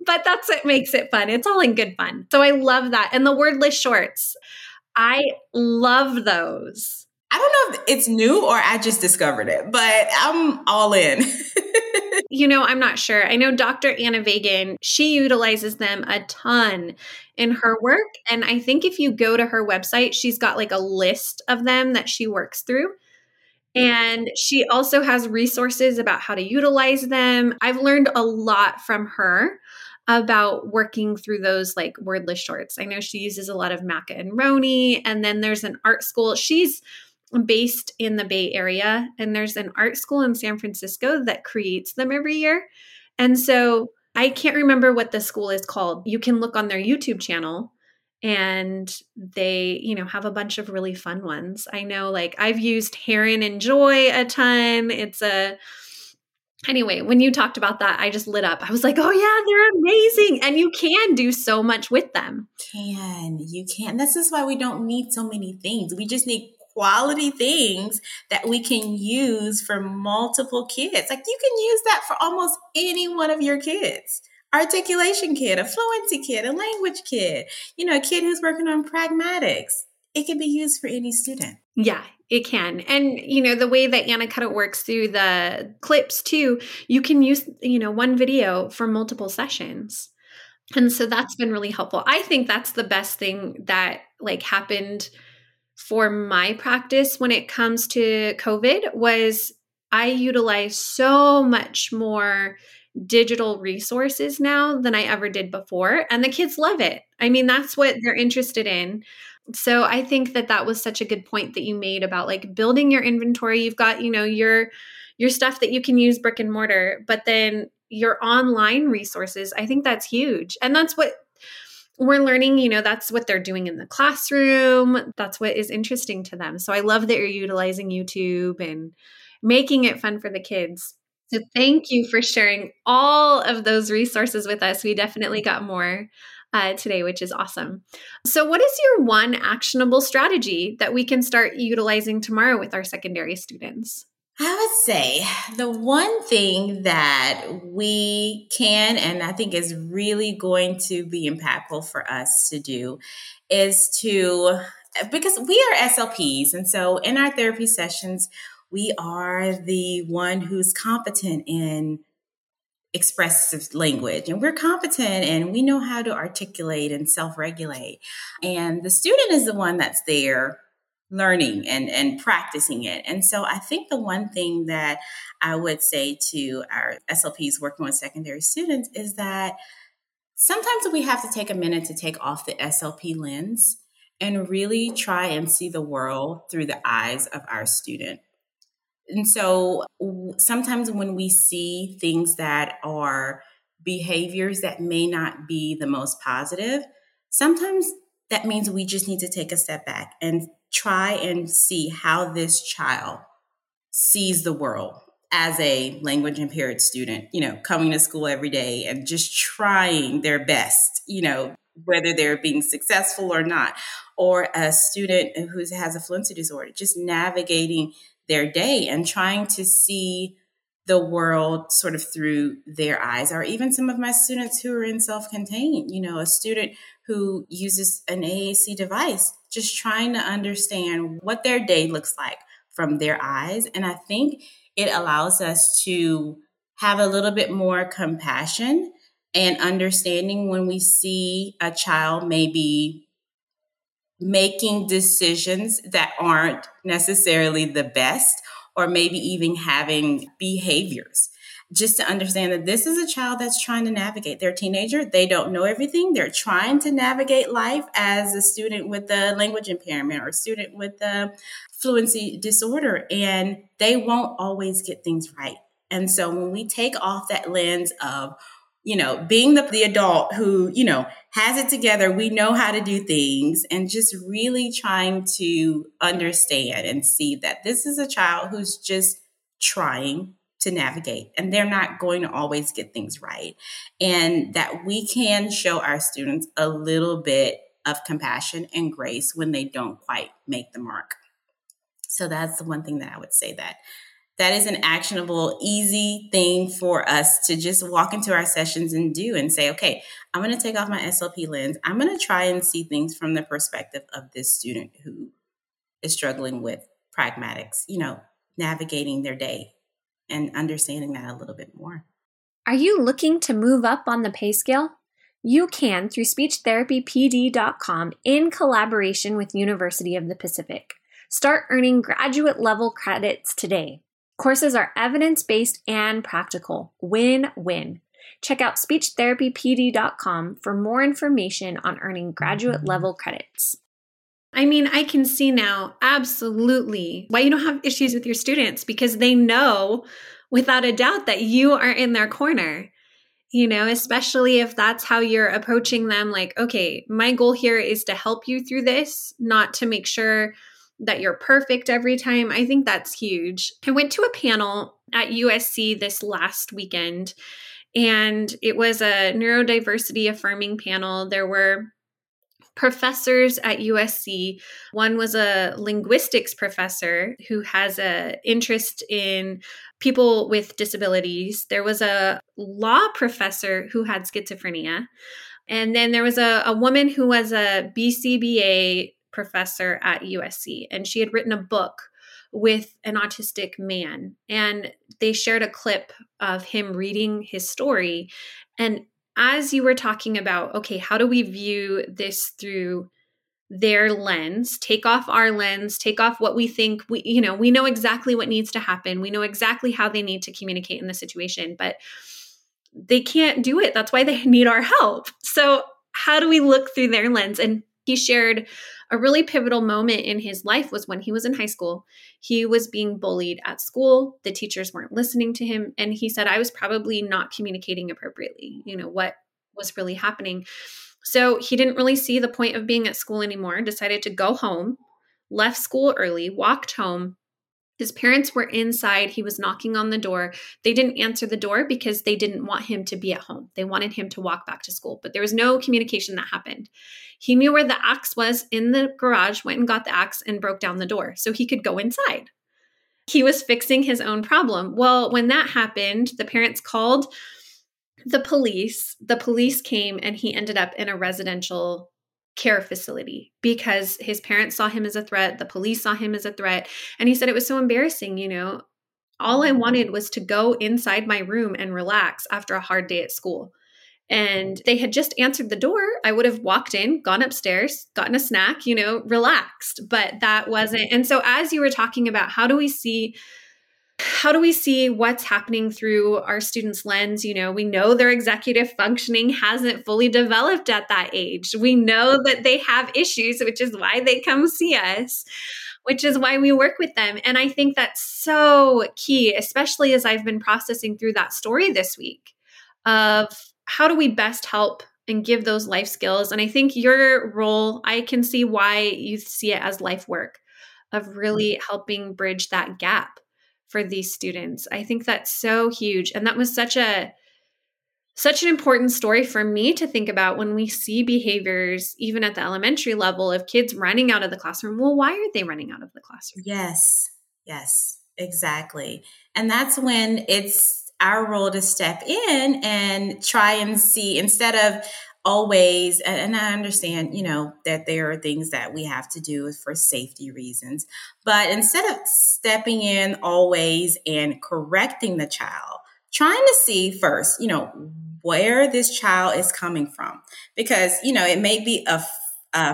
but that's what makes it fun. It's all in good fun. So I love that. And the wordless shorts, I love those. I don't know if it's new or I just discovered it, but I'm all in. You know, I'm not sure. I know Dr. Anna Vagan, she utilizes them a ton in her work. And I think if you go to her website, she's got like a list of them that she works through. And she also has resources about how to utilize them. I've learned a lot from her about working through those like wordless shorts. I know she uses a lot of Maca and Roni. And then there's an art school. She's based in the Bay Area, and there's an art school in San Francisco that creates them every year. And so I can't remember what the school is called. You can look on their YouTube channel and they, you know, have a bunch of really fun ones. I know, like, I've used Heron and Joy a ton. Anyway, when you talked about that, I just lit up. I was like, oh yeah, they're amazing. And you can do so much with them. You can. This is why we don't need so many things. We just need quality things that we can use for multiple kids. Like, you can use that for almost any one of your kids. Articulation kid, a fluency kid, a language kid, you know, a kid who's working on pragmatics. It can be used for any student. Yeah, it can. And, you know, the way that Anna kind of works through the clips too, you can use, you know, one video for multiple sessions. And so that's been really helpful. I think that's the best thing that like happened for my practice when it comes to COVID was I utilize so much more digital resources now than I ever did before. And the kids love it. I mean, that's what they're interested in. So I think that that was such a good point that you made about like building your inventory. You've got, you know, your stuff that you can use brick and mortar, but then your online resources. I think that's huge. And that's what we're learning, you know, that's what they're doing in the classroom. That's what is interesting to them. So I love that you're utilizing YouTube and making it fun for the kids. So thank you for sharing all of those resources with us. We definitely got more today, which is awesome. So what is your one actionable strategy that we can start utilizing tomorrow with our secondary students? I would say the one thing that we can, and I think is really going to be impactful for us to do is to, because we are SLPs. And so in our therapy sessions, we are the one who's competent in expressive language, and we're competent and we know how to articulate and self-regulate. And the student is the one that's there learning and practicing it. And so I think the one thing that I would say to our SLPs working with secondary students is that sometimes we have to take a minute to take off the SLP lens and really try and see the world through the eyes of our student. And so sometimes when we see things that are behaviors that may not be the most positive, sometimes that means we just need to take a step back and try and see how this child sees the world as a language impaired student, you know, coming to school every day and just trying their best, you know, whether they're being successful or not, or a student who has a fluency disorder, just navigating their day and trying to see the world sort of through their eyes. Or even some of my students who are in self-contained, you know, a student who uses an AAC device, just trying to understand what their day looks like from their eyes. And I think it allows us to have a little bit more compassion and understanding when we see a child maybe making decisions that aren't necessarily the best, or maybe even having behaviors, just to understand that this is a child that's trying to navigate. They're a teenager. They don't know everything. They're trying to navigate life as a student with a language impairment or a student with a fluency disorder, and they won't always get things right. And so when we take off that lens of, you know, being the adult who, you know, has it together, we know how to do things, and just really trying to understand and see that this is a child who's just trying to navigate, and they're not going to always get things right. And that we can show our students a little bit of compassion and grace when they don't quite make the mark. So that's the one thing that I would say that is an actionable, easy thing for us to just walk into our sessions and do and say, okay, I'm going to take off my SLP lens. I'm going to try and see things from the perspective of this student who is struggling with pragmatics, you know, navigating their day and understanding that a little bit more. Are you looking to move up on the pay scale? You can through SpeechTherapyPD.com in collaboration with University of the Pacific. Start earning graduate level credits today. Courses are evidence-based and practical. Win-win. Check out SpeechTherapyPD.com for more information on earning graduate-level credits. I mean, I can see now absolutely why you don't have issues with your students, because they know without a doubt that you are in their corner. you know, especially if that's how you're approaching them. Like, okay, my goal here is to help you through this, not to make sure that you're perfect every time. I think that's huge. I went to a panel at USC this last weekend, and it was a neurodiversity affirming panel. There were professors at USC. One was a linguistics professor who has an interest in people with disabilities. There was a law professor who had schizophrenia. And then there was a woman who was a BCBA professor at USC, and she had written a book with an autistic man. And they shared a clip of him reading his story. And as you were talking about, okay, how do we view this through their lens? Take off our lens, take off what we think we, you know, we know exactly what needs to happen. We know exactly how they need to communicate in the situation, but they can't do it. That's why they need our help. So how do we look through their lens? And he shared a really pivotal moment in his life was when he was in high school. He was being bullied at school. The teachers weren't listening to him. And he said, I was probably not communicating appropriately, you know, what was really happening. So he didn't really see the point of being at school anymore, decided to go home, left school early, walked home. His parents were inside. He was knocking on the door. They didn't answer the door because they didn't want him to be at home. They wanted him to walk back to school, but there was no communication that happened. He knew where the axe was in the garage, went and got the axe and broke down the door so he could go inside. He was fixing his own problem. Well, when that happened, the parents called the police. The police came and he ended up in a residential care facility because his parents saw him as a threat. The police saw him as a threat. And he said, it was so embarrassing. You know, all I wanted was to go inside my room and relax after a hard day at school. And they had just answered the door. I would have walked in, gone upstairs, gotten a snack, you know, relaxed, but that wasn't. And so as you were talking about, how do we see what's happening through our students' lens? You know, we know their executive functioning hasn't fully developed at that age. We know that they have issues, which is why they come see us, which is why we work with them. And I think that's so key, especially as I've been processing through that story this week of how do we best help and give those life skills. And I think your role, I can see why you see it as life work of really helping bridge that gap for these students. I think that's so huge. And that was such an important story for me to think about when we see behaviors, even at the elementary level, of kids running out of the classroom. Well, why are they running out of the classroom? Yes, exactly. And that's when it's our role to step in and try and see instead of always, and I understand, you know, that there are things that we have to do for safety reasons, but instead of stepping in always and correcting the child, trying to see first, you know, where this child is coming from, because, you know, it may be a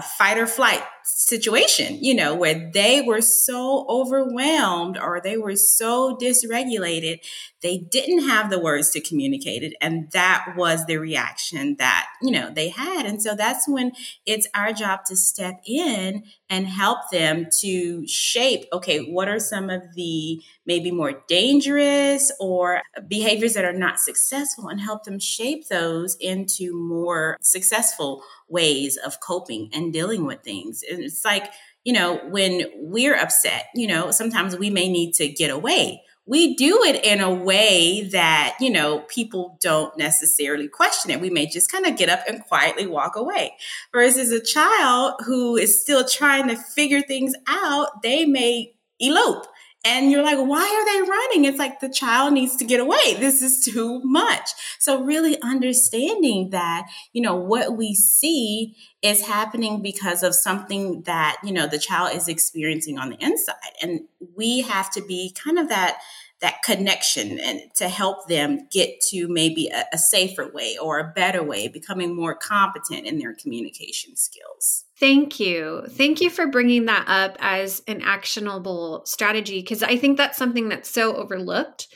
fight or flight situation, you know, where they were so overwhelmed or they were so dysregulated, they didn't have the words to communicate it. And that was the reaction that, you know, they had. And so that's when it's our job to step in and help them to shape, okay, what are some of the maybe more dangerous or behaviors that are not successful, and help them shape those into more successful ways of coping and dealing with things. And it's like, you know, when we're upset, you know, sometimes we may need to get away. We do it in a way that, you know, people don't necessarily question it. We may just kind of get up and quietly walk away. Versus a child who is still trying to figure things out, they may elope. And you're like, why are they running? It's like the child needs to get away. This is too much. So really understanding that, you know, what we see is happening because of something that, you know, the child is experiencing on the inside. And we have to be kind of that connection and to help them get to maybe a safer way or a better way, becoming more competent in their communication skills. Thank you. Thank you for bringing that up as an actionable strategy, because I think that's something that's so overlooked.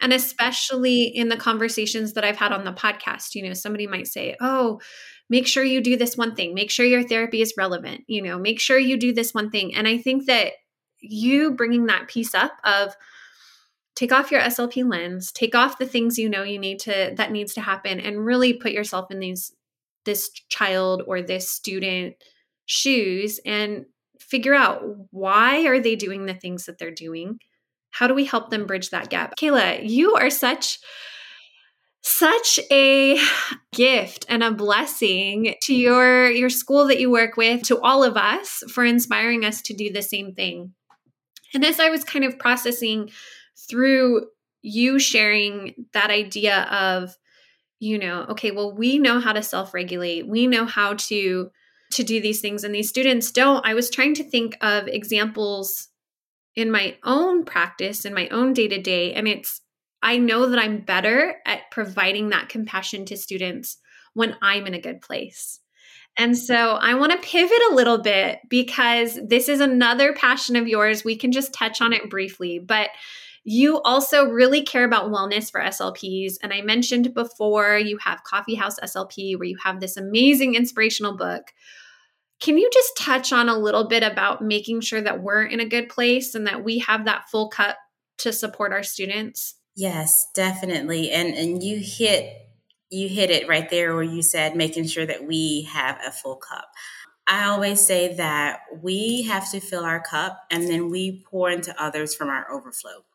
And especially in the conversations that I've had on the podcast, you know, somebody might say, oh, make sure you do this one thing. Make sure your therapy is relevant. You know, make sure you do this one thing. And I think that you bringing that piece up of Take off your SLP lens, take off the things you know you need to, that needs to happen, and really put yourself in this child or this student shoes and figure out, why are they doing the things that they're doing? How do we help them bridge that gap? Kayla, you are such a gift and a blessing to your school that you work with, to all of us, for inspiring us to do the same thing. And as I was kind of processing through you sharing that idea of, you know, okay, well, we know how to self-regulate. We know how to do these things, and these students don't. I was trying to think of examples in my own practice, in my own day-to-day, and I know that I'm better at providing that compassion to students when I'm in a good place. And so I want to pivot a little bit, because this is another passion of yours. We can just touch on it briefly, but you also really care about wellness for SLPs. And I mentioned before, you have Coffeehouse SLP, where you have this amazing inspirational book. Can you just touch on a little bit about making sure that we're in a good place and that we have that full cup to support our students? Yes, definitely. And you hit it right there where you said making sure that we have a full cup. I always say that we have to fill our cup, and then we pour into others from our overflow.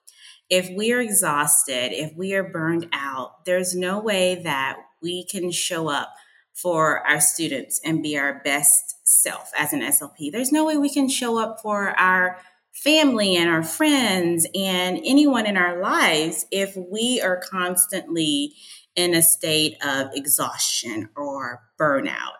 If we are exhausted, if we are burned out, there's no way that we can show up for our students and be our best self as an SLP. There's no way we can show up for our family and our friends and anyone in our lives if we are constantly in a state of exhaustion or burnout.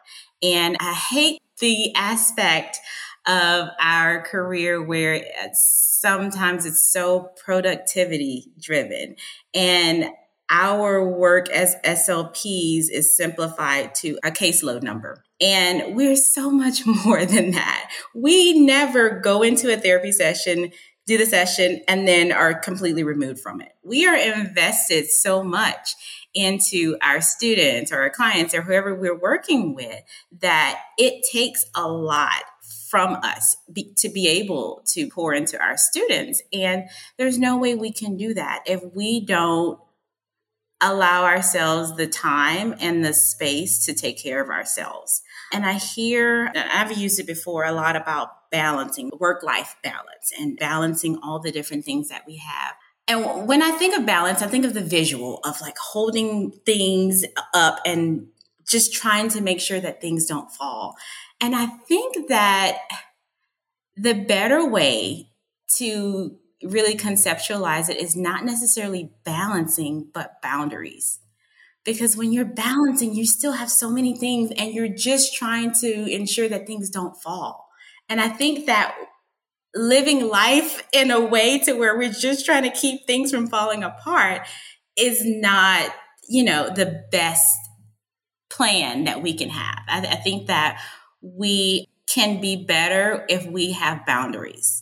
And I hate the aspect of our career where sometimes it's so productivity driven, and our work as SLPs is simplified to a caseload number. And we're so much more than that. We never go into a therapy session, do the session, and then are completely removed from it. We are invested so much into our students or our clients or whoever we're working with that it takes a lot from us to be able to pour into our students. And there's no way we can do that if we don't allow ourselves the time and the space to take care of ourselves. And I hear, and I've used it before, a lot about balancing, work-life balance, and balancing all the different things that we have. And when I think of balance, I think of the visual of like holding things up and just trying to make sure that things don't fall. And I think that the better way to really conceptualize it is not necessarily balancing, but boundaries. Because when you're balancing, you still have so many things, and you're just trying to ensure that things don't fall. And I think that living life in a way to where we're just trying to keep things from falling apart is not, you know, the best plan that we can have. I think that we can be better if we have boundaries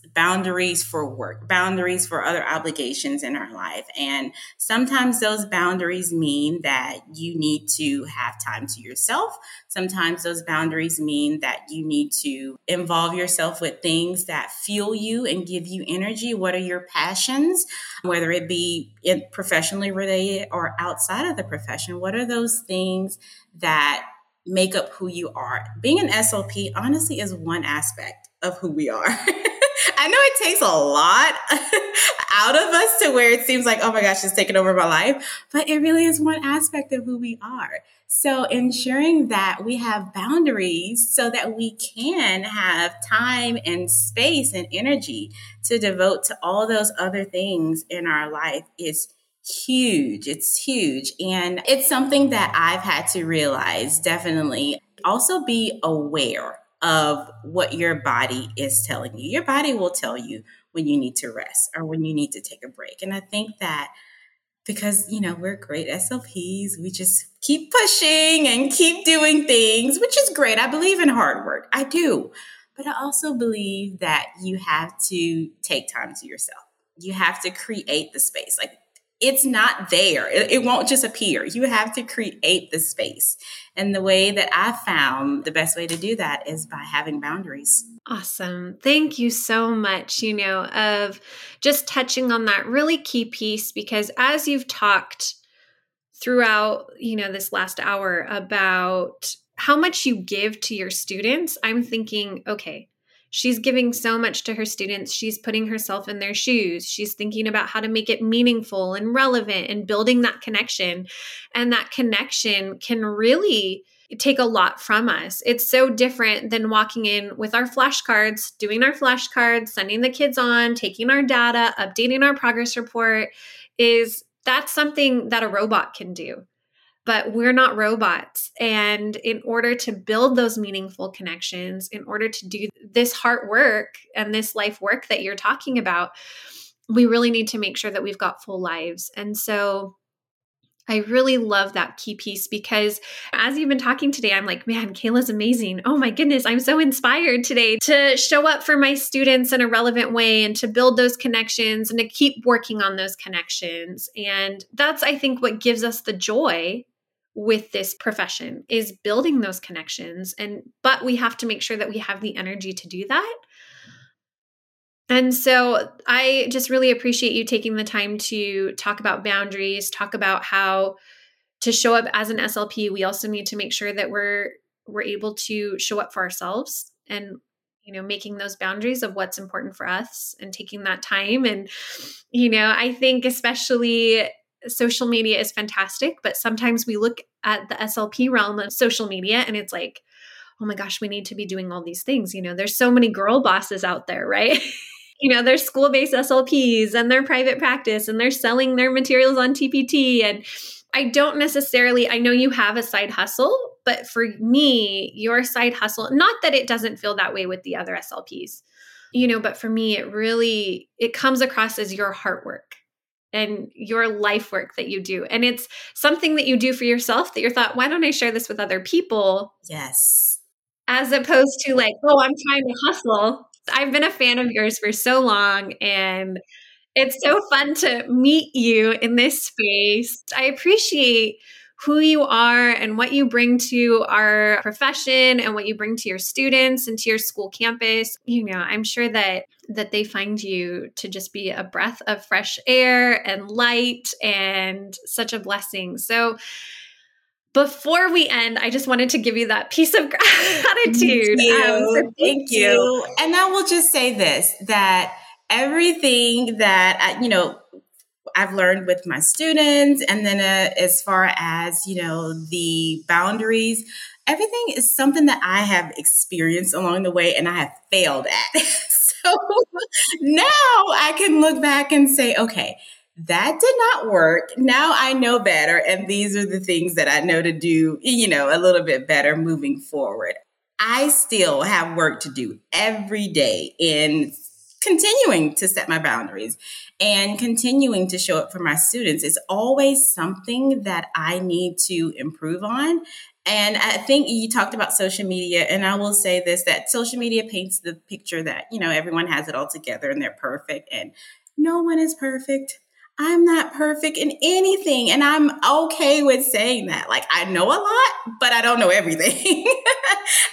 for work, boundaries for other obligations in our life. And sometimes those boundaries mean that you need to have time to yourself. Sometimes those boundaries mean that you need to involve yourself with things that fuel you and give you energy. What are your passions, whether it be professionally related or outside of the profession? What are those things that make up who you are? Being an SLP, honestly, is one aspect of who we are. I know it takes a lot out of us to where it seems like, oh my gosh, it's taking over my life, but it really is one aspect of who we are. So ensuring that we have boundaries so that we can have time and space and energy to devote to all those other things in our life is huge. It's huge. And it's something that I've had to realize, definitely. Also be aware of what your body is telling you. Your body will tell you when you need to rest or when you need to take a break. And I think that because, you know, we're great SLPs, we just keep pushing and keep doing things, which is great. I believe in hard work. I do. But I also believe that you have to take time to yourself. You have to create the space. Like, it's not there. It won't just appear. You have to create the space. And the way that I found the best way to do that is by having boundaries. Awesome. Thank you so much, of just touching on that really key piece, because as you've talked throughout, this last hour about how much you give to your students, I'm thinking, okay, she's giving so much to her students. She's putting herself in their shoes. She's thinking about how to make it meaningful and relevant and building that connection. And that connection can really take a lot from us. It's so different than walking in with our flashcards, doing our flashcards, sending the kids on, taking our data, updating our progress report. That's something that a robot can do. But we're not robots. And in order to build those meaningful connections, in order to do this heart work and this life work that you're talking about, we really need to make sure that we've got full lives. And so I really love that key piece, because as you've been talking today, I'm like, man, Kayla's amazing. Oh my goodness, I'm so inspired today to show up for my students in a relevant way and to build those connections and to keep working on those connections. And that's, I think, what gives us the joy with this profession, is building those connections. But we have to make sure that we have the energy to do that. And so I just really appreciate you taking the time to talk about boundaries, talk about how to show up as an SLP. We also need to make sure that we're able to show up for ourselves and, making those boundaries of what's important for us and taking that time. And, I think especially social media is fantastic, but sometimes we look at the SLP realm of social media and it's like, oh my gosh, we need to be doing all these things. There's so many girl bosses out there, right? There's school-based SLPs and their private practice and they're selling their materials on TPT. And I know you have a side hustle, but for me, your side hustle, not that it doesn't feel that way with the other SLPs, but for me, it comes across as your heart work and your life work that you do. And it's something that you do for yourself that you thought, why don't I share this with other people? Yes. As opposed to I'm trying to hustle. I've been a fan of yours for so long, and it's so fun to meet you in this space. I appreciate who you are and what you bring to our profession and what you bring to your students and to your school campus. I'm sure that they find you to just be a breath of fresh air and light and such a blessing. So before we end, I just wanted to give you that piece of gratitude. Thank you. And I will just say this, that everything that I've learned with my students, and then as far as, the boundaries, everything is something that I have experienced along the way and I have failed at. So now I can look back and say, okay, that did not work. Now I know better. And these are the things that I know to do, a little bit better moving forward. I still have work to do every day in continuing to set my boundaries and continuing to show up for my students. It's always something that I need to improve on. And I think you talked about social media, and I will say this, that social media paints the picture that, everyone has it all together and they're perfect, and no one is perfect. I'm not perfect in anything. And I'm okay with saying that. I know a lot, but I don't know everything.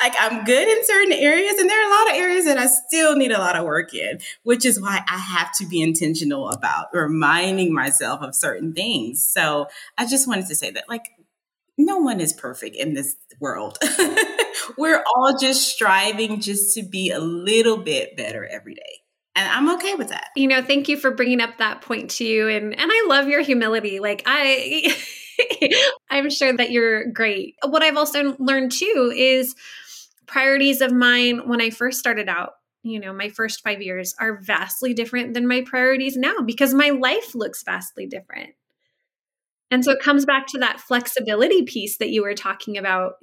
I'm good in certain areas. And there are a lot of areas that I still need a lot of work in, which is why I have to be intentional about reminding myself of certain things. So I just wanted to say that, no one is perfect in this world. We're all just striving just to be a little bit better every day. And I'm okay with that. Thank you for bringing up that point too. And I love your humility. I'm sure that you're great. What I've also learned too is priorities of mine when I first started out, my first 5 years are vastly different than my priorities now, because my life looks vastly different. And so it comes back to that flexibility piece that you were talking about,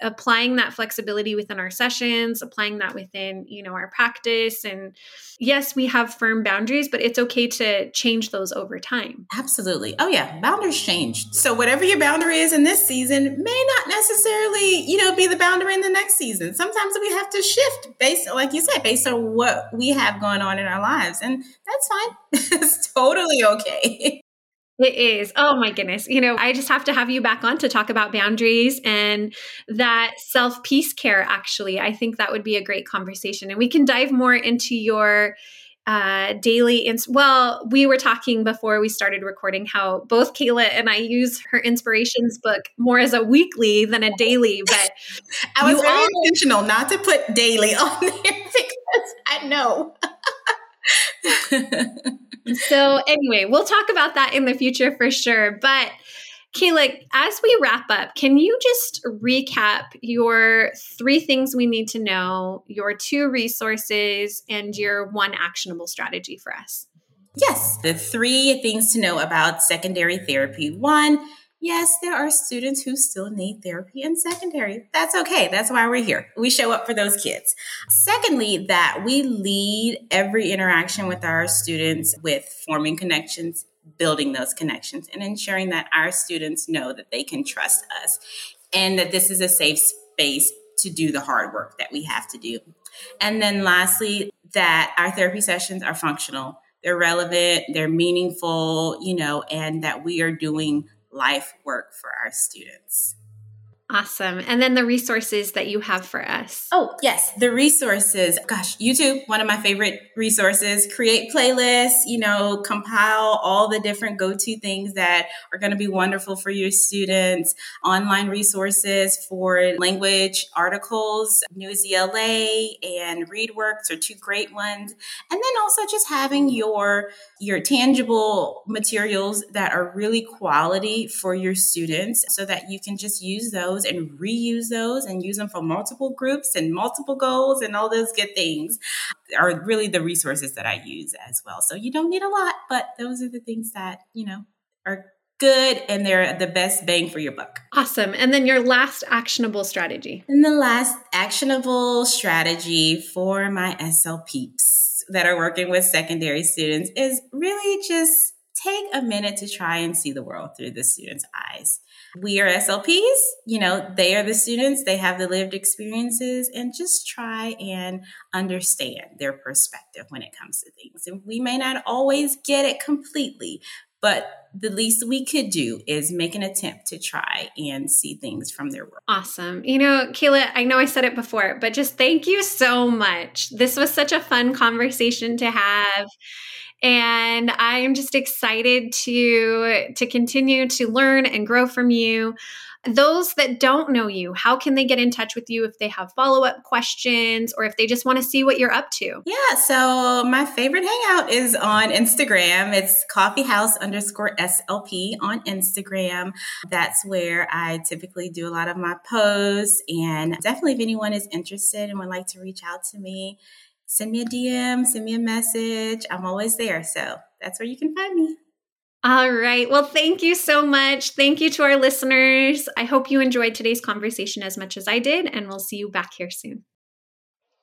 applying that flexibility within our sessions, applying that within, our practice. And yes, we have firm boundaries, but it's okay to change those over time. Absolutely. Oh yeah. Boundaries change. So whatever your boundary is in this season may not necessarily, be the boundary in the next season. Sometimes we have to shift based on what we have going on in our lives. And that's fine. It's totally okay. It is. Oh my goodness. You know, I just have to have you back on to talk about boundaries and that self-peace care, actually. I think that would be a great conversation. And we can dive more into your daily. Well, we were talking before we started recording how both Kayla and I use her inspirations book more as a weekly than a daily, but I was very intentional not to put daily on there because I know. So anyway, we'll talk about that in the future for sure. But Kayla, as we wrap up, can you just recap your 3 things we need to know, your 2 resources, and your 1 actionable strategy for us? Yes. The 3 things to know about secondary therapy. 1, yes, there are students who still need therapy in secondary. That's okay. That's why we're here. We show up for those kids. Secondly, that we lead every interaction with our students with forming connections, building those connections, and ensuring that our students know that they can trust us and that this is a safe space to do the hard work that we have to do. And then lastly, that our therapy sessions are functional. They're relevant, they're meaningful, and that we are doing life work for our students. Awesome. And then the resources that you have for us. Oh, yes. The resources. Gosh, YouTube, one of my favorite resources. Create playlists, compile all the different go-to things that are going to be wonderful for your students. Online resources for language articles, NewsELA and ReadWorks are 2 great ones. And then also just having your tangible materials that are really quality for your students so that you can just use those and reuse those and use them for multiple groups and multiple goals and all those good things are really the resources that I use as well. So you don't need a lot, but those are the things that, are good and they're the best bang for your buck. Awesome. And then your last actionable strategy. And the last actionable strategy for my SLPs that are working with secondary students is really just take a minute to try and see the world through the students' eyes. We are SLPs, they are the students, they have the lived experiences, and just try and understand their perspective when it comes to things. And we may not always get it completely, but the least we could do is make an attempt to try and see things from their world. Awesome. Kayla, I know I said it before, but just thank you so much. This was such a fun conversation to have. And I'm just excited to continue to learn and grow from you. Those that don't know you, how can they get in touch with you if they have follow-up questions or if they just want to see what you're up to? Yeah, so my favorite hangout is on Instagram. It's coffeehouse_SLP on Instagram. That's where I typically do a lot of my posts. And definitely if anyone is interested and would like to reach out to me, send me a DM, send me a message. I'm always there. So that's where you can find me. All right. Well, thank you so much. Thank you to our listeners. I hope you enjoyed today's conversation as much as I did, and we'll see you back here soon.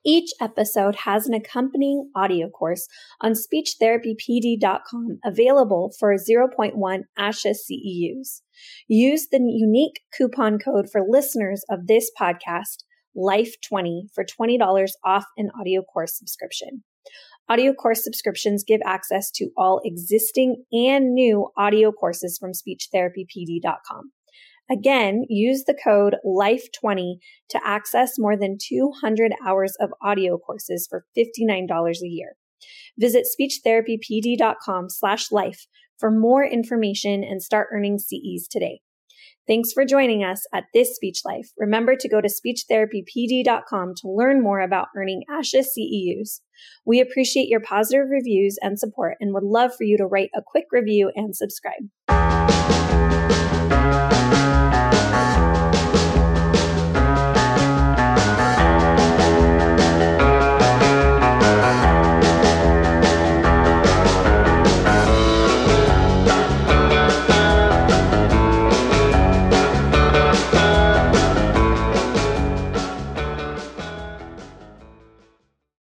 Each episode has an accompanying audio course on SpeechTherapyPD.com available for 0.1 ASHA CEUs. Use the unique coupon code for listeners of this podcast, Life20, for $20 off an audio course subscription. Audio course subscriptions give access to all existing and new audio courses from SpeechTherapyPD.com. Again, use the code LIFE20 to access more than 200 hours of audio courses for $59 a year. Visit SpeechTherapyPD.com/life for more information and start earning CEs today. Thanks for joining us at This Speech Life. Remember to go to SpeechTherapyPD.com to learn more about earning ASHA CEUs. We appreciate your positive reviews and support and would love for you to write a quick review and subscribe.